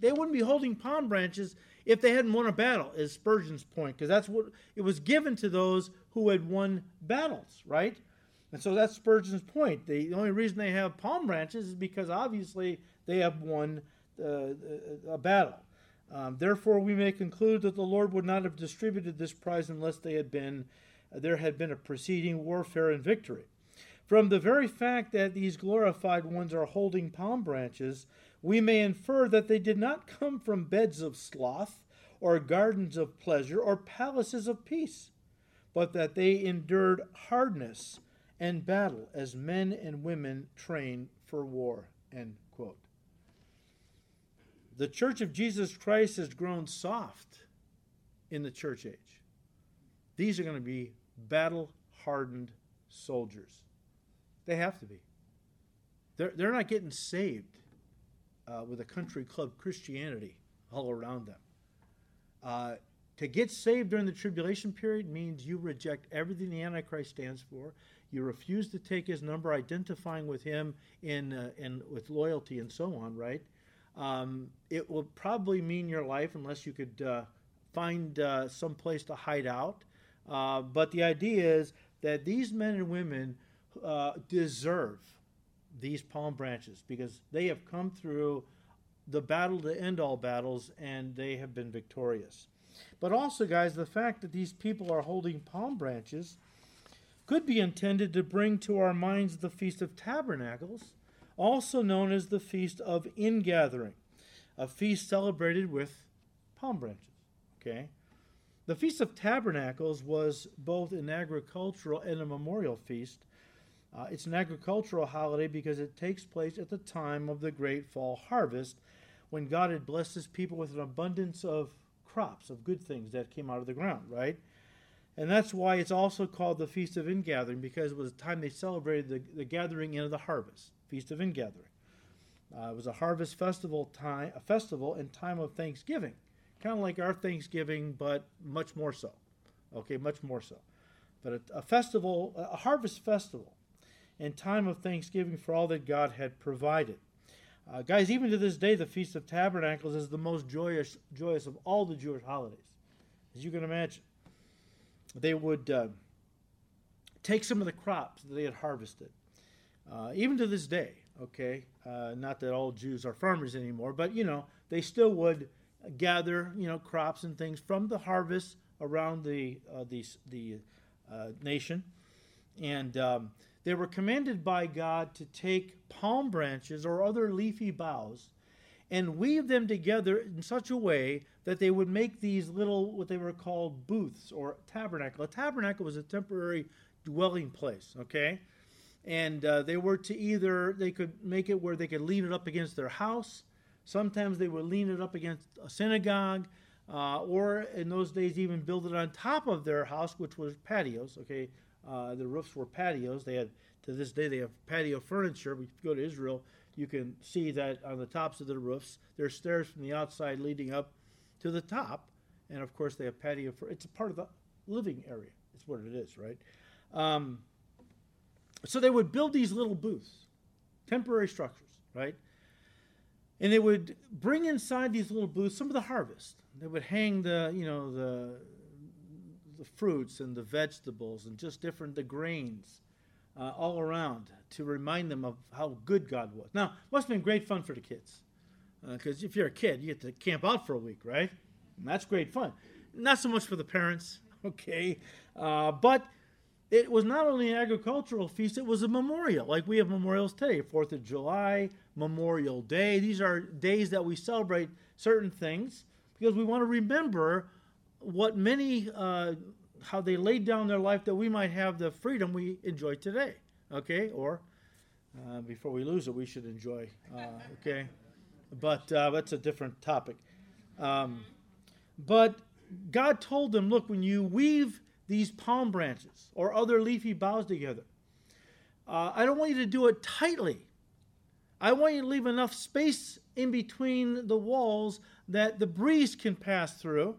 They wouldn't be holding palm branches if they hadn't won a battle, is Spurgeon's point, because that's what it was given to those who had won battles, right? And so that's Spurgeon's point. The only reason they have palm branches is because obviously they have won uh, a battle. Um, therefore, we may conclude that the Lord would not have distributed this prize unless they had been, there had been a preceding warfare and victory. From the very fact that these glorified ones are holding palm branches, we may infer that they did not come from beds of sloth or gardens of pleasure or palaces of peace, but that they endured hardness and battle as men and women trained for war." End quote. The Church of Jesus Christ has grown soft in the church age. These are going to be battle-hardened soldiers. They have to be. They're, they're not getting saved uh, with a country club Christianity all around them. Uh, to get saved during the tribulation period means you reject everything the Antichrist stands for. You refuse to take his number, identifying with him in uh, in with loyalty and so on, right? Um, it will probably mean your life unless you could uh, find uh, some place to hide out. Uh, but the idea is that these men and women Uh, deserve these palm branches because they have come through the battle to end all battles and they have been victorious. But also, guys, the fact that these people are holding palm branches could be intended to bring to our minds the Feast of Tabernacles, also known as the Feast of Ingathering, a feast celebrated with palm branches. Okay? The Feast of Tabernacles was both an agricultural and a memorial feast. Uh, it's an agricultural holiday because it takes place at the time of the great fall harvest when God had blessed his people with an abundance of crops, of good things that came out of the ground, right? And that's why it's also called the Feast of Ingathering, because it was the time they celebrated the, the gathering in of the harvest, Feast of Ingathering. Uh, it was a harvest festival time, a festival and time of thanksgiving, kind of like our Thanksgiving, but much more so. Okay, much more so. But a, a festival, a harvest festival, and time of thanksgiving for all that God had provided. Uh, guys, even to this day, the Feast of Tabernacles is the most joyous joyous of all the Jewish holidays, as you can imagine. They would uh, take some of the crops that they had harvested, uh, even to this day, okay? Uh, not that all Jews are farmers anymore, but, you know, they still would gather, you know, crops and things from the harvest around the, uh, the, the uh, nation, and Um, They were commanded by God to take palm branches or other leafy boughs and weave them together in such a way that they would make these little, what they were called, booths or tabernacle. A tabernacle was a temporary dwelling place, okay? And uh, they were to either, they could make it where they could lean it up against their house. Sometimes they would lean it up against a synagogue. Uh, or in those days even build it on top of their house, which was patios, okay? Uh, the roofs were patios. They had, to this day, they have patio furniture. If you go to Israel, you can see that on the tops of the roofs, there's stairs from the outside leading up to the top. And, of course, they have patio furniture. It's a part of the living area. It's what it is, right? Um, so they would build these little booths, temporary structures, right? And they would bring inside these little booths some of the harvest. They would hang the, you know, the... the fruits and the vegetables and just different, the grains uh, all around to remind them of how good God was. Now, it must have been great fun for the kids because uh, if you're a kid, you get to camp out for a week, right? And that's great fun. Not so much for the parents, okay? Uh, but it was not only an agricultural feast, it was a memorial. Like we have memorials today, fourth of July, Memorial Day. These are days that we celebrate certain things because we want to remember what many, uh, how they laid down their life that we might have the freedom we enjoy today, okay? Or uh, before we lose it, we should enjoy, uh, okay? But uh, that's a different topic. Um, but God told them, look, when you weave these palm branches or other leafy boughs together. Uh, I don't want you to do it tightly. I want you to leave enough space in between the walls that the breeze can pass through.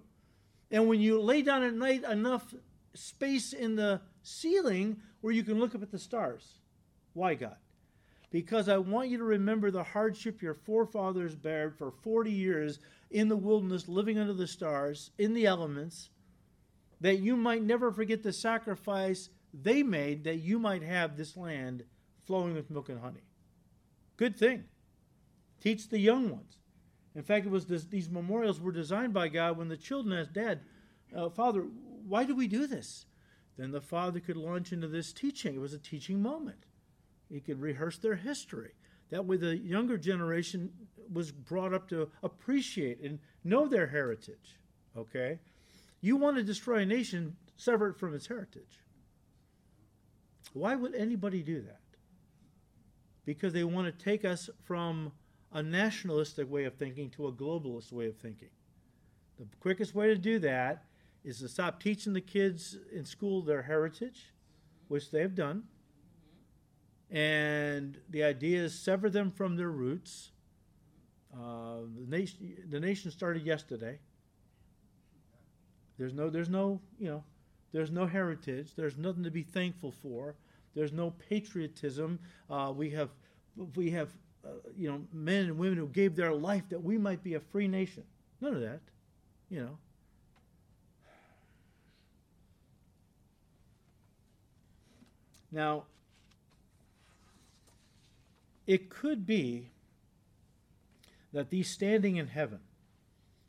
And when you lay down at night, enough space in the ceiling where you can look up at the stars. Why, God? Because I want you to remember the hardship your forefathers bared for forty years in the wilderness, living under the stars, in the elements, that you might never forget the sacrifice they made, that you might have this land flowing with milk and honey. Good thing. Teach the young ones. In fact, it was this, these memorials were designed by God when the children asked, Dad, uh, Father, why do we do this? Then the father could launch into this teaching. It was a teaching moment. He could rehearse their history. That way the younger generation was brought up to appreciate and know their heritage. Okay? You want to destroy a nation severed from its heritage. Why would anybody do that? Because they want to take us from a nationalistic way of thinking to a globalist way of thinking. The quickest way to do that is to stop teaching the kids in school their heritage, which they have done. And the idea is sever them from their roots. Uh, the nation, the nation started yesterday. There's no, there's no, you know, there's no heritage. There's nothing to be thankful for. There's no patriotism. Uh, we have, we have, uh, you know, men and women who gave their life that we might be a free nation. None of that, you know. Now, it could be that these standing in heaven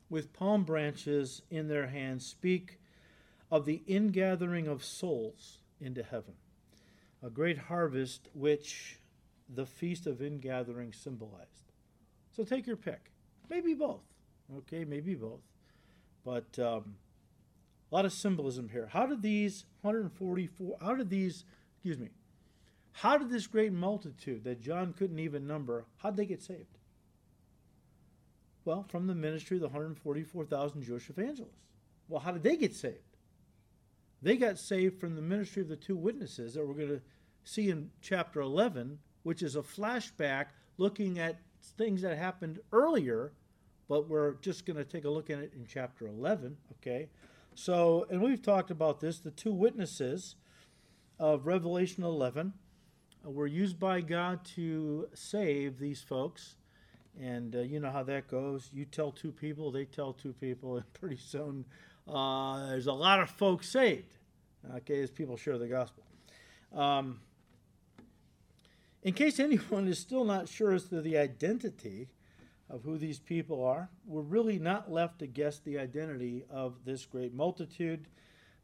with palm branches in their hands speak of the ingathering of souls into heaven, a great harvest which the Feast of Ingathering symbolized. So take your pick. Maybe both. Okay, maybe both. But um, a lot of symbolism here. How did these one hundred forty-four, how did these, excuse me, How did this great multitude that John couldn't even number, how did they get saved? Well, from the ministry of the one hundred forty-four thousand Jewish evangelists. Well, how did they get saved? They got saved from the ministry of the two witnesses that we're going to see in chapter eleven, which is a flashback looking at things that happened earlier, but we're just going to take a look at it in chapter eleven, okay? So, and we've talked about this, the two witnesses of Revelation eleven, were used by God to save these folks. And uh, you know how that goes. You tell two people, they tell two people, and pretty soon uh, there's a lot of folks saved, okay, as people share the gospel. Um, in case anyone is still not sure as to the identity of who these people are, we're really not left to guess the identity of this great multitude.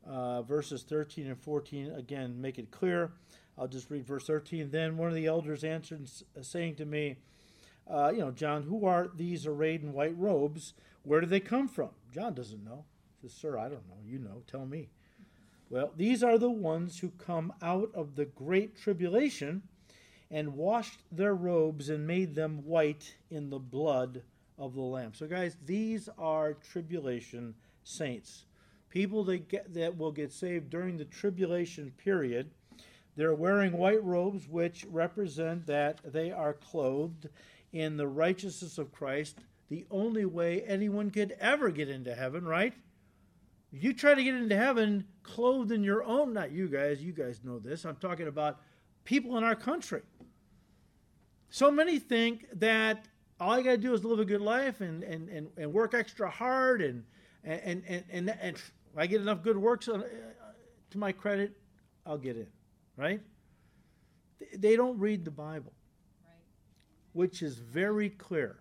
Uh, verses thirteen and fourteen, again, make it clear. I'll just read verse thirteen. Then one of the elders answered, saying to me, uh, you know, John, who are these arrayed in white robes? Where do they come from? John doesn't know. He says, Sir, I don't know. You know. Tell me. Well, these are the ones who come out of the great tribulation and washed their robes and made them white in the blood of the Lamb. So, guys, these are tribulation saints, people that, get, that will get saved during the tribulation period. They're wearing white robes, which represent that they are clothed in the righteousness of Christ, the only way anyone could ever get into heaven, right? If you try to get into heaven clothed in your own, not you guys, you guys know this. I'm talking about people in our country. So many think that all you got to do is live a good life and, and, and, and work extra hard, and, and, and, and, and I get enough good works on, uh, to my credit, I'll get in. Right? They don't read the Bible, right, which is very clear.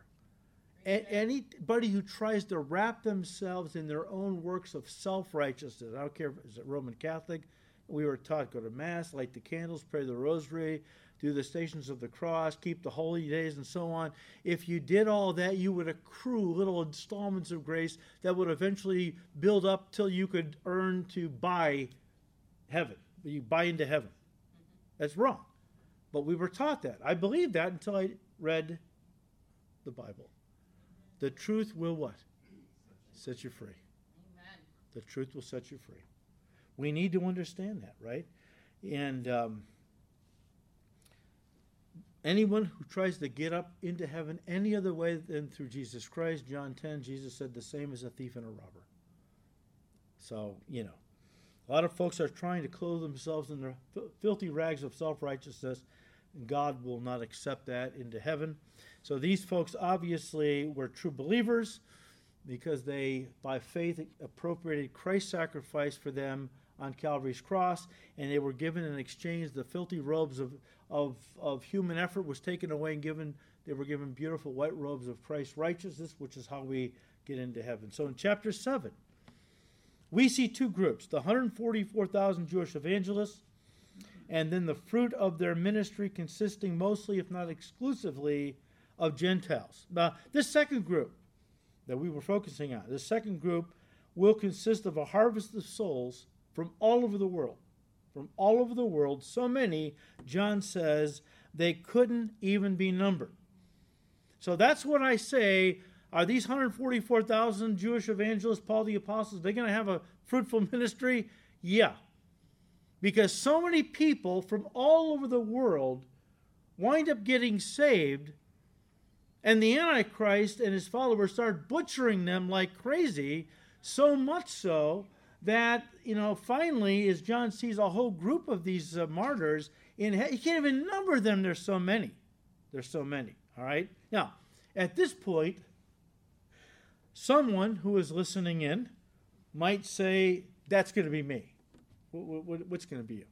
A- anybody who tries to wrap themselves in their own works of self-righteousness, I don't care if it's a Roman Catholic, we were taught go to Mass, light the candles, pray the rosary, do the Stations of the Cross, keep the holy days, and so on. If you did all that, you would accrue little installments of grace that would eventually build up till you could earn to buy heaven. You buy into heaven. That's wrong. But we were taught that. I believed that until I read the Bible. The truth will what? Set you free. Amen. The truth will set you free. We need to understand that, right? And um, anyone who tries to get up into heaven any other way than through Jesus Christ, John ten, Jesus said the same as a thief and a robber. So, you know, a lot of folks are trying to clothe themselves in their filthy rags of self-righteousness. God will not accept that into heaven. So these folks obviously were true believers because they, by faith, appropriated Christ's sacrifice for them on Calvary's cross, and they were given in exchange the filthy robes of, of, of human effort was taken away and given, they were given beautiful white robes of Christ's righteousness, which is how we get into heaven. So in chapter seven, we see two groups, the one hundred forty-four thousand Jewish evangelists, and then the fruit of their ministry consisting mostly, if not exclusively, of Gentiles. Now, this second group that we were focusing on, this second group will consist of a harvest of souls from all over the world. From all over the world, so many, John says, they couldn't even be numbered. So that's what I say, are these one hundred forty-four thousand Jewish evangelists, Paul the Apostle, are they going to have a fruitful ministry? Yeah. Because so many people from all over the world wind up getting saved, and the Antichrist and his followers start butchering them like crazy, so much so that, you know, finally, as John sees a whole group of these uh, martyrs, in he-, he can't even number them. There's so many. There's so many, all right? Now, at this point, someone who is listening in might say, that's going to be me. What's going to be you?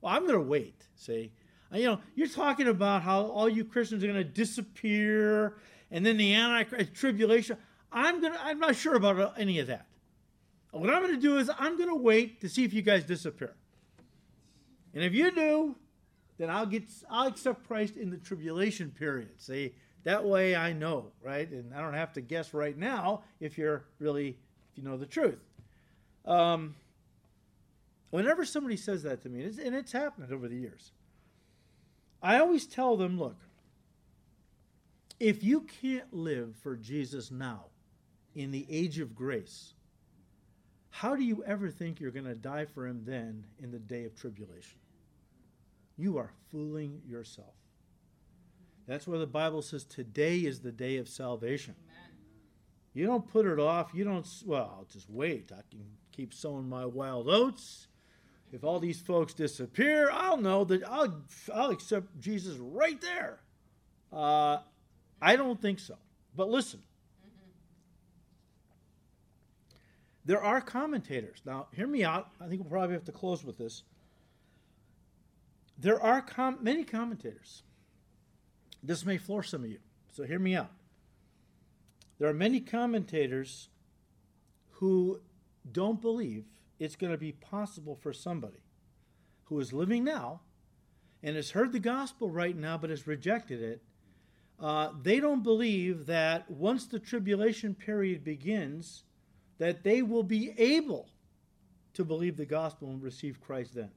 Well, I'm going to wait, see? You know, you're talking about how all you Christians are going to disappear, and then the Antichrist tribulation. I'm going to, I'm not sure about any of that. What I'm going to do is I'm going to wait to see if you guys disappear. And if you do, then I'll get, I'll accept Christ in the tribulation period, see? That way I know, right? And I don't have to guess right now if you're really, if you know the truth. Um, Whenever somebody says that to me, and it's, and it's happened over the years, I always tell them, look, if you can't live for Jesus now, in the age of grace, how do you ever think you're going to die for him then in the day of tribulation? You are fooling yourself. That's why the Bible says today is the day of salvation. Amen. You don't put it off. You don't, well, I'll just wait. I can keep sowing my wild oats. If all these folks disappear, I'll know that I'll, I'll accept Jesus right there. Uh, I don't think so. But listen, there are commentators. Now, hear me out. I think we'll probably have to close with this. There are com- many commentators. This may floor some of you, so hear me out. There are many commentators who don't believe it's going to be possible for somebody who is living now and has heard the gospel right now but has rejected it. Uh, they don't believe that once the tribulation period begins, that they will be able to believe the gospel and receive Christ then.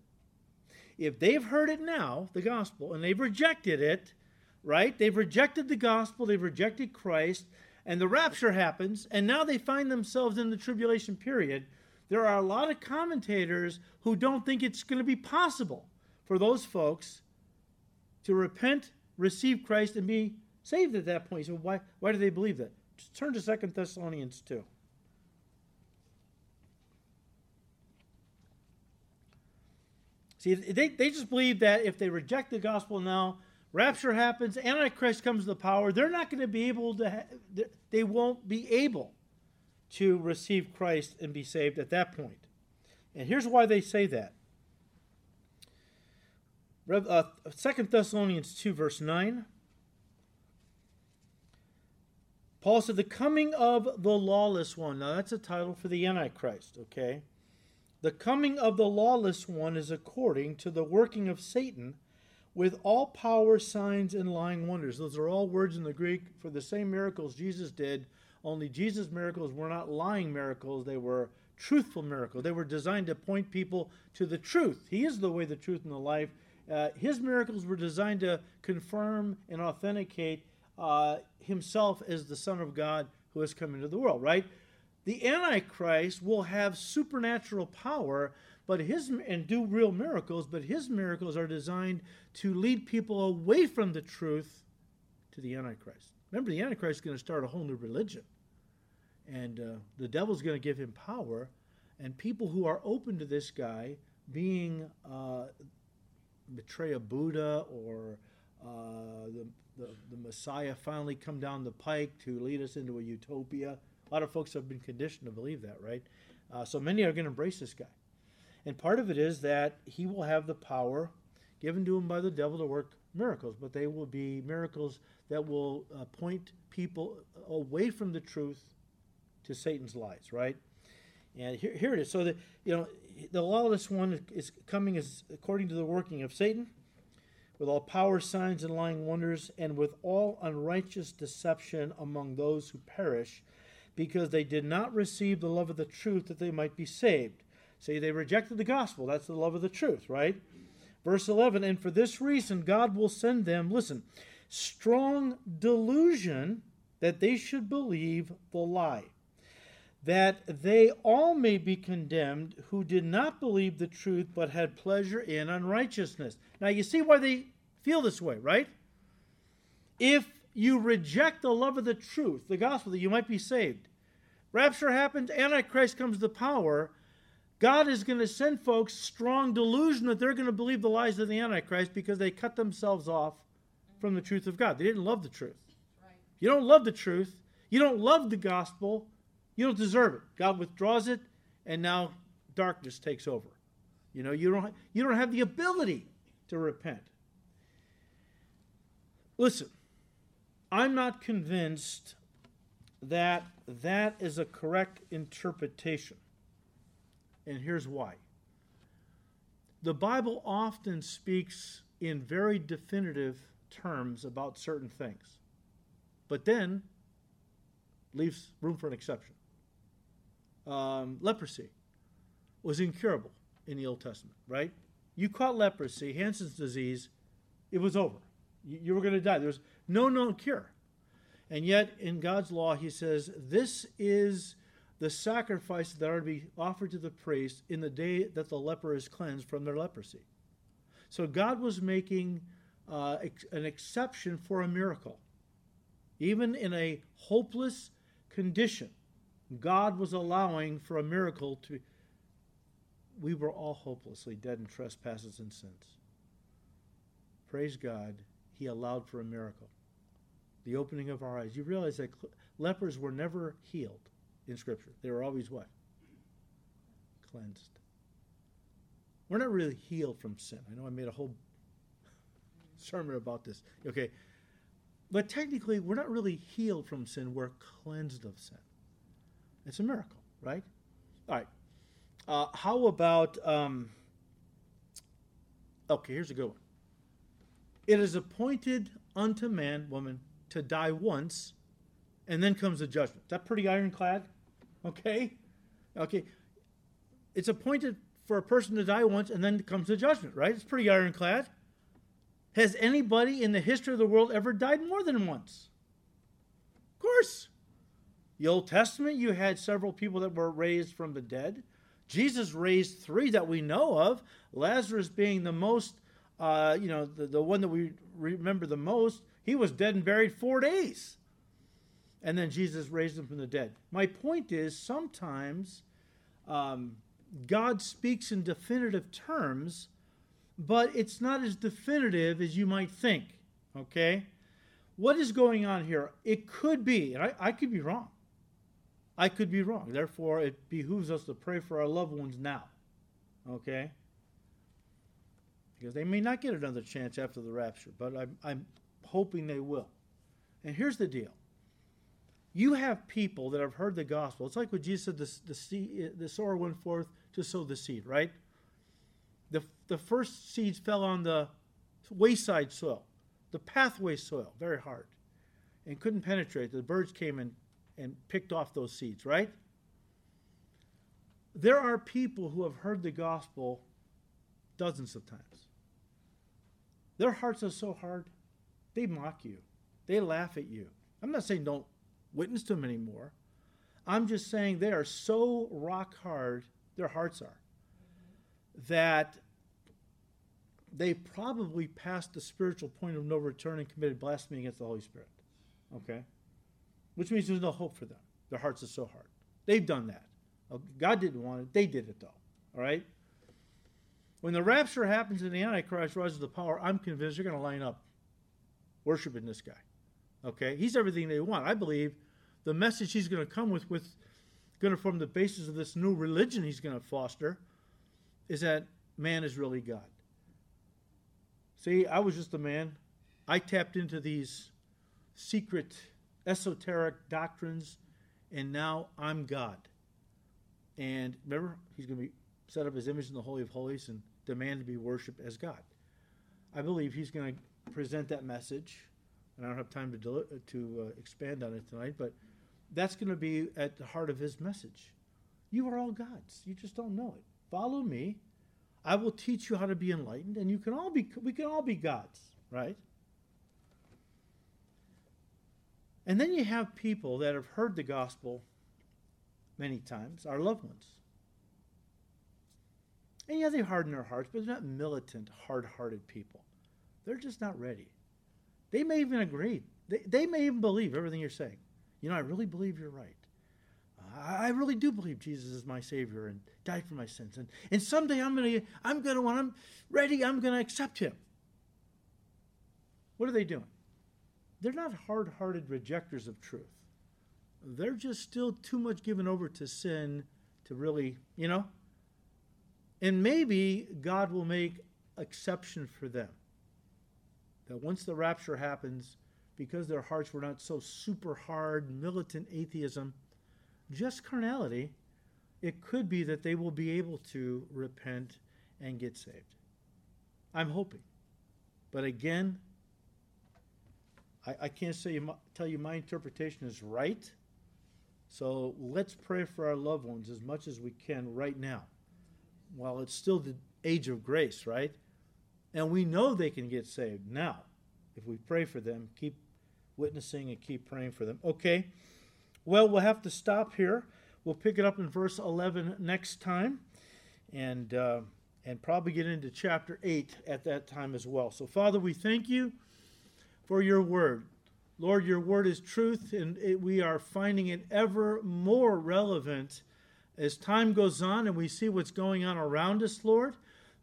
If they've heard it now, the gospel, and they've rejected it, right? They've rejected the gospel, they've rejected Christ, and the rapture happens, and now they find themselves in the tribulation period. There are a lot of commentators who don't think it's going to be possible for those folks to repent, receive Christ, and be saved at that point. So why, why do they believe that? Just turn to Second Thessalonians two. See, they, they just believe that if they reject the gospel now, rapture happens, Antichrist comes to power, they're not going to be able to, ha- they won't be able to receive Christ and be saved at that point. And here's why they say that. Uh, Second Thessalonians two verse nine. Paul said, the coming of the lawless one. Now that's a title for the Antichrist, okay? The coming of the lawless one is according to the working of Satan, with all power, signs, and lying wonders. Those are all words in the Greek for the same miracles Jesus did, only Jesus' miracles were not lying miracles, they were truthful miracles. They were designed to point people to the truth. He is the way, the truth, and the life. Uh, his miracles were designed to confirm and authenticate uh, himself as the Son of God who has come into the world, right? The Antichrist will have supernatural power but his and do real miracles, but his miracles are designed to lead people away from the truth to the Antichrist. Remember, the Antichrist is going to start a whole new religion, and uh, the devil's going to give him power, and people who are open to this guy being uh, betray a Buddha or uh, the, the, the Messiah finally come down the pike to lead us into a utopia. A lot of folks have been conditioned to believe that, right? Uh, so many are going to embrace this guy. And part of it is that he will have the power given to him by the devil to work miracles, but they will be miracles that will uh, point people away from the truth to Satan's lies, right? And here, here it is. So, the, you know, the lawless one is coming as according to the working of Satan, with all power, signs, and lying wonders, and with all unrighteous deception among those who perish, because they did not receive the love of the truth that they might be saved. See, they rejected the gospel. That's the love of the truth, right? Verse eleven, and for this reason God will send them, listen, strong delusion that they should believe the lie, that they all may be condemned who did not believe the truth but had pleasure in unrighteousness. Now you see why they feel this way, right? If you reject the love of the truth, the gospel, that you might be saved, rapture happens, Antichrist comes to power, God is going to send folks strong delusion that they're going to believe the lies of the Antichrist because they cut themselves off from the truth of God. They didn't love the truth. Right. You don't love the truth. You don't love the gospel. You don't deserve it. God withdraws it, and now darkness takes over. You know, you don't, you don't have the ability to repent. Listen, I'm not convinced that that is a correct interpretation. And here's why. The Bible often speaks in very definitive terms about certain things, but then leaves room for an exception. Um, leprosy was incurable in the Old Testament, right? You caught leprosy, Hansen's disease, it was over. You, you were going to die. There was no known cure. And yet, in God's law, he says, this is the sacrifices that are to be offered to the priest in the day that the leper is cleansed from their leprosy. So God was making uh, ex- an exception for a miracle. Even in a hopeless condition, God was allowing for a miracle to... We were all hopelessly dead in trespasses and sins. Praise God, he allowed for a miracle. The opening of our eyes. You realize that lepers were never healed in Scripture. They were always what? Cleansed. We're not really healed from sin. I know I made a whole sermon about this. Okay. But technically, we're not really healed from sin. We're cleansed of sin. It's a miracle, right? All right. Uh, how about, um, okay, here's a good one. It is appointed unto man, woman, to die once, and then comes the judgment. Is that pretty ironclad? Okay? Okay. It's appointed for a person to die once, and then comes the judgment, right? It's pretty ironclad. Has anybody in the history of the world ever died more than once? Of course. The Old Testament, you had several people that were raised from the dead. Jesus raised three that we know of, Lazarus being the most, uh, you know, the, the one that we remember the most. He was dead and buried four days. And then Jesus raised him from the dead. My point is, sometimes um, God speaks in definitive terms, but it's not as definitive as you might think, okay? What is going on here? It could be, and I, I could be wrong. I could be wrong. Therefore, it behooves us to pray for our loved ones now, okay? Because they may not get another chance after the rapture, but I'm, I'm hoping they will. And here's the deal. You have people that have heard the gospel. It's like what Jesus said, the, the, seed, the sower went forth to sow the seed, right? The, the first seeds fell on the wayside soil, the pathway soil, very hard, and couldn't penetrate. The birds came and, and picked off those seeds, right? There are people who have heard the gospel dozens of times. Their hearts are so hard, they mock you. They laugh at you. I'm not saying don't witness to them anymore. I'm just saying they are so rock hard, their hearts are. that they probably passed the spiritual point of no return and committed blasphemy against the Holy Spirit. Okay? Which means there's no hope for them. Their hearts are so hard. They've done that. God didn't want it. They did it, though. All right? When the rapture happens and the Antichrist rises to power, I'm convinced they're going to line up worshiping this guy. Okay? He's everything they want. I believe the message he's going to come with, with going to form the basis of this new religion he's going to foster, is that man is really God. See, I was just a man. I tapped into these secret esoteric doctrines, and now I'm God. And remember, he's going to be set up his image in the Holy of Holies and demand to be worshipped as God. I believe he's going to present that message, and I don't have time to deli- to uh, expand on it tonight, but that's going to be at the heart of his message. You are all gods. You just don't know it. Follow me. I will teach you how to be enlightened, and you can all be we can all be gods, right? And then you have people that have heard the gospel many times, our loved ones. And yeah, they harden their hearts, but they're not militant, hard-hearted people. They're just not ready. They may even agree. They, they may even believe everything you're saying. You know, I really believe you're right. I, I really do believe Jesus is my Savior and died for my sins. And, and someday I'm going to, I'm going to, when I'm ready, I'm going to accept him. What are they doing? They're not hard-hearted rejecters of truth. They're just still too much given over to sin to really, you know. And maybe God will make exception for them. That once the rapture happens, because their hearts were not so super hard, militant atheism, just carnality, it could be that they will be able to repent and get saved. I'm hoping. But again, I, I can't say you, tell you my interpretation is right. So let's pray for our loved ones as much as we can right now. While it's still the age of grace, right? And we know they can get saved now. If we pray for them, keep witnessing and keep praying for them. Okay. Well, we'll have to stop here. We'll pick it up in verse eleven next time. And, uh, and probably get into chapter eight at that time as well. So, Father, we thank you for your word. Lord, your word is truth, and it, we are finding it ever more relevant as time goes on and we see what's going on around us, Lord.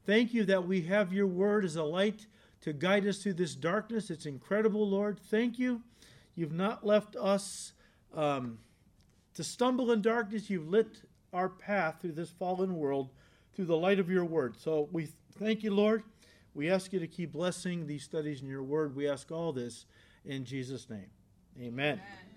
Thank you that we have your word as a light to guide us through this darkness. It's incredible, Lord. Thank you. You've not left us um, to stumble in darkness. You've lit our path through this fallen world through the light of your word. So we thank you, Lord. We ask you to keep blessing these studies in your word. We ask all this in Jesus' name. Amen. Amen.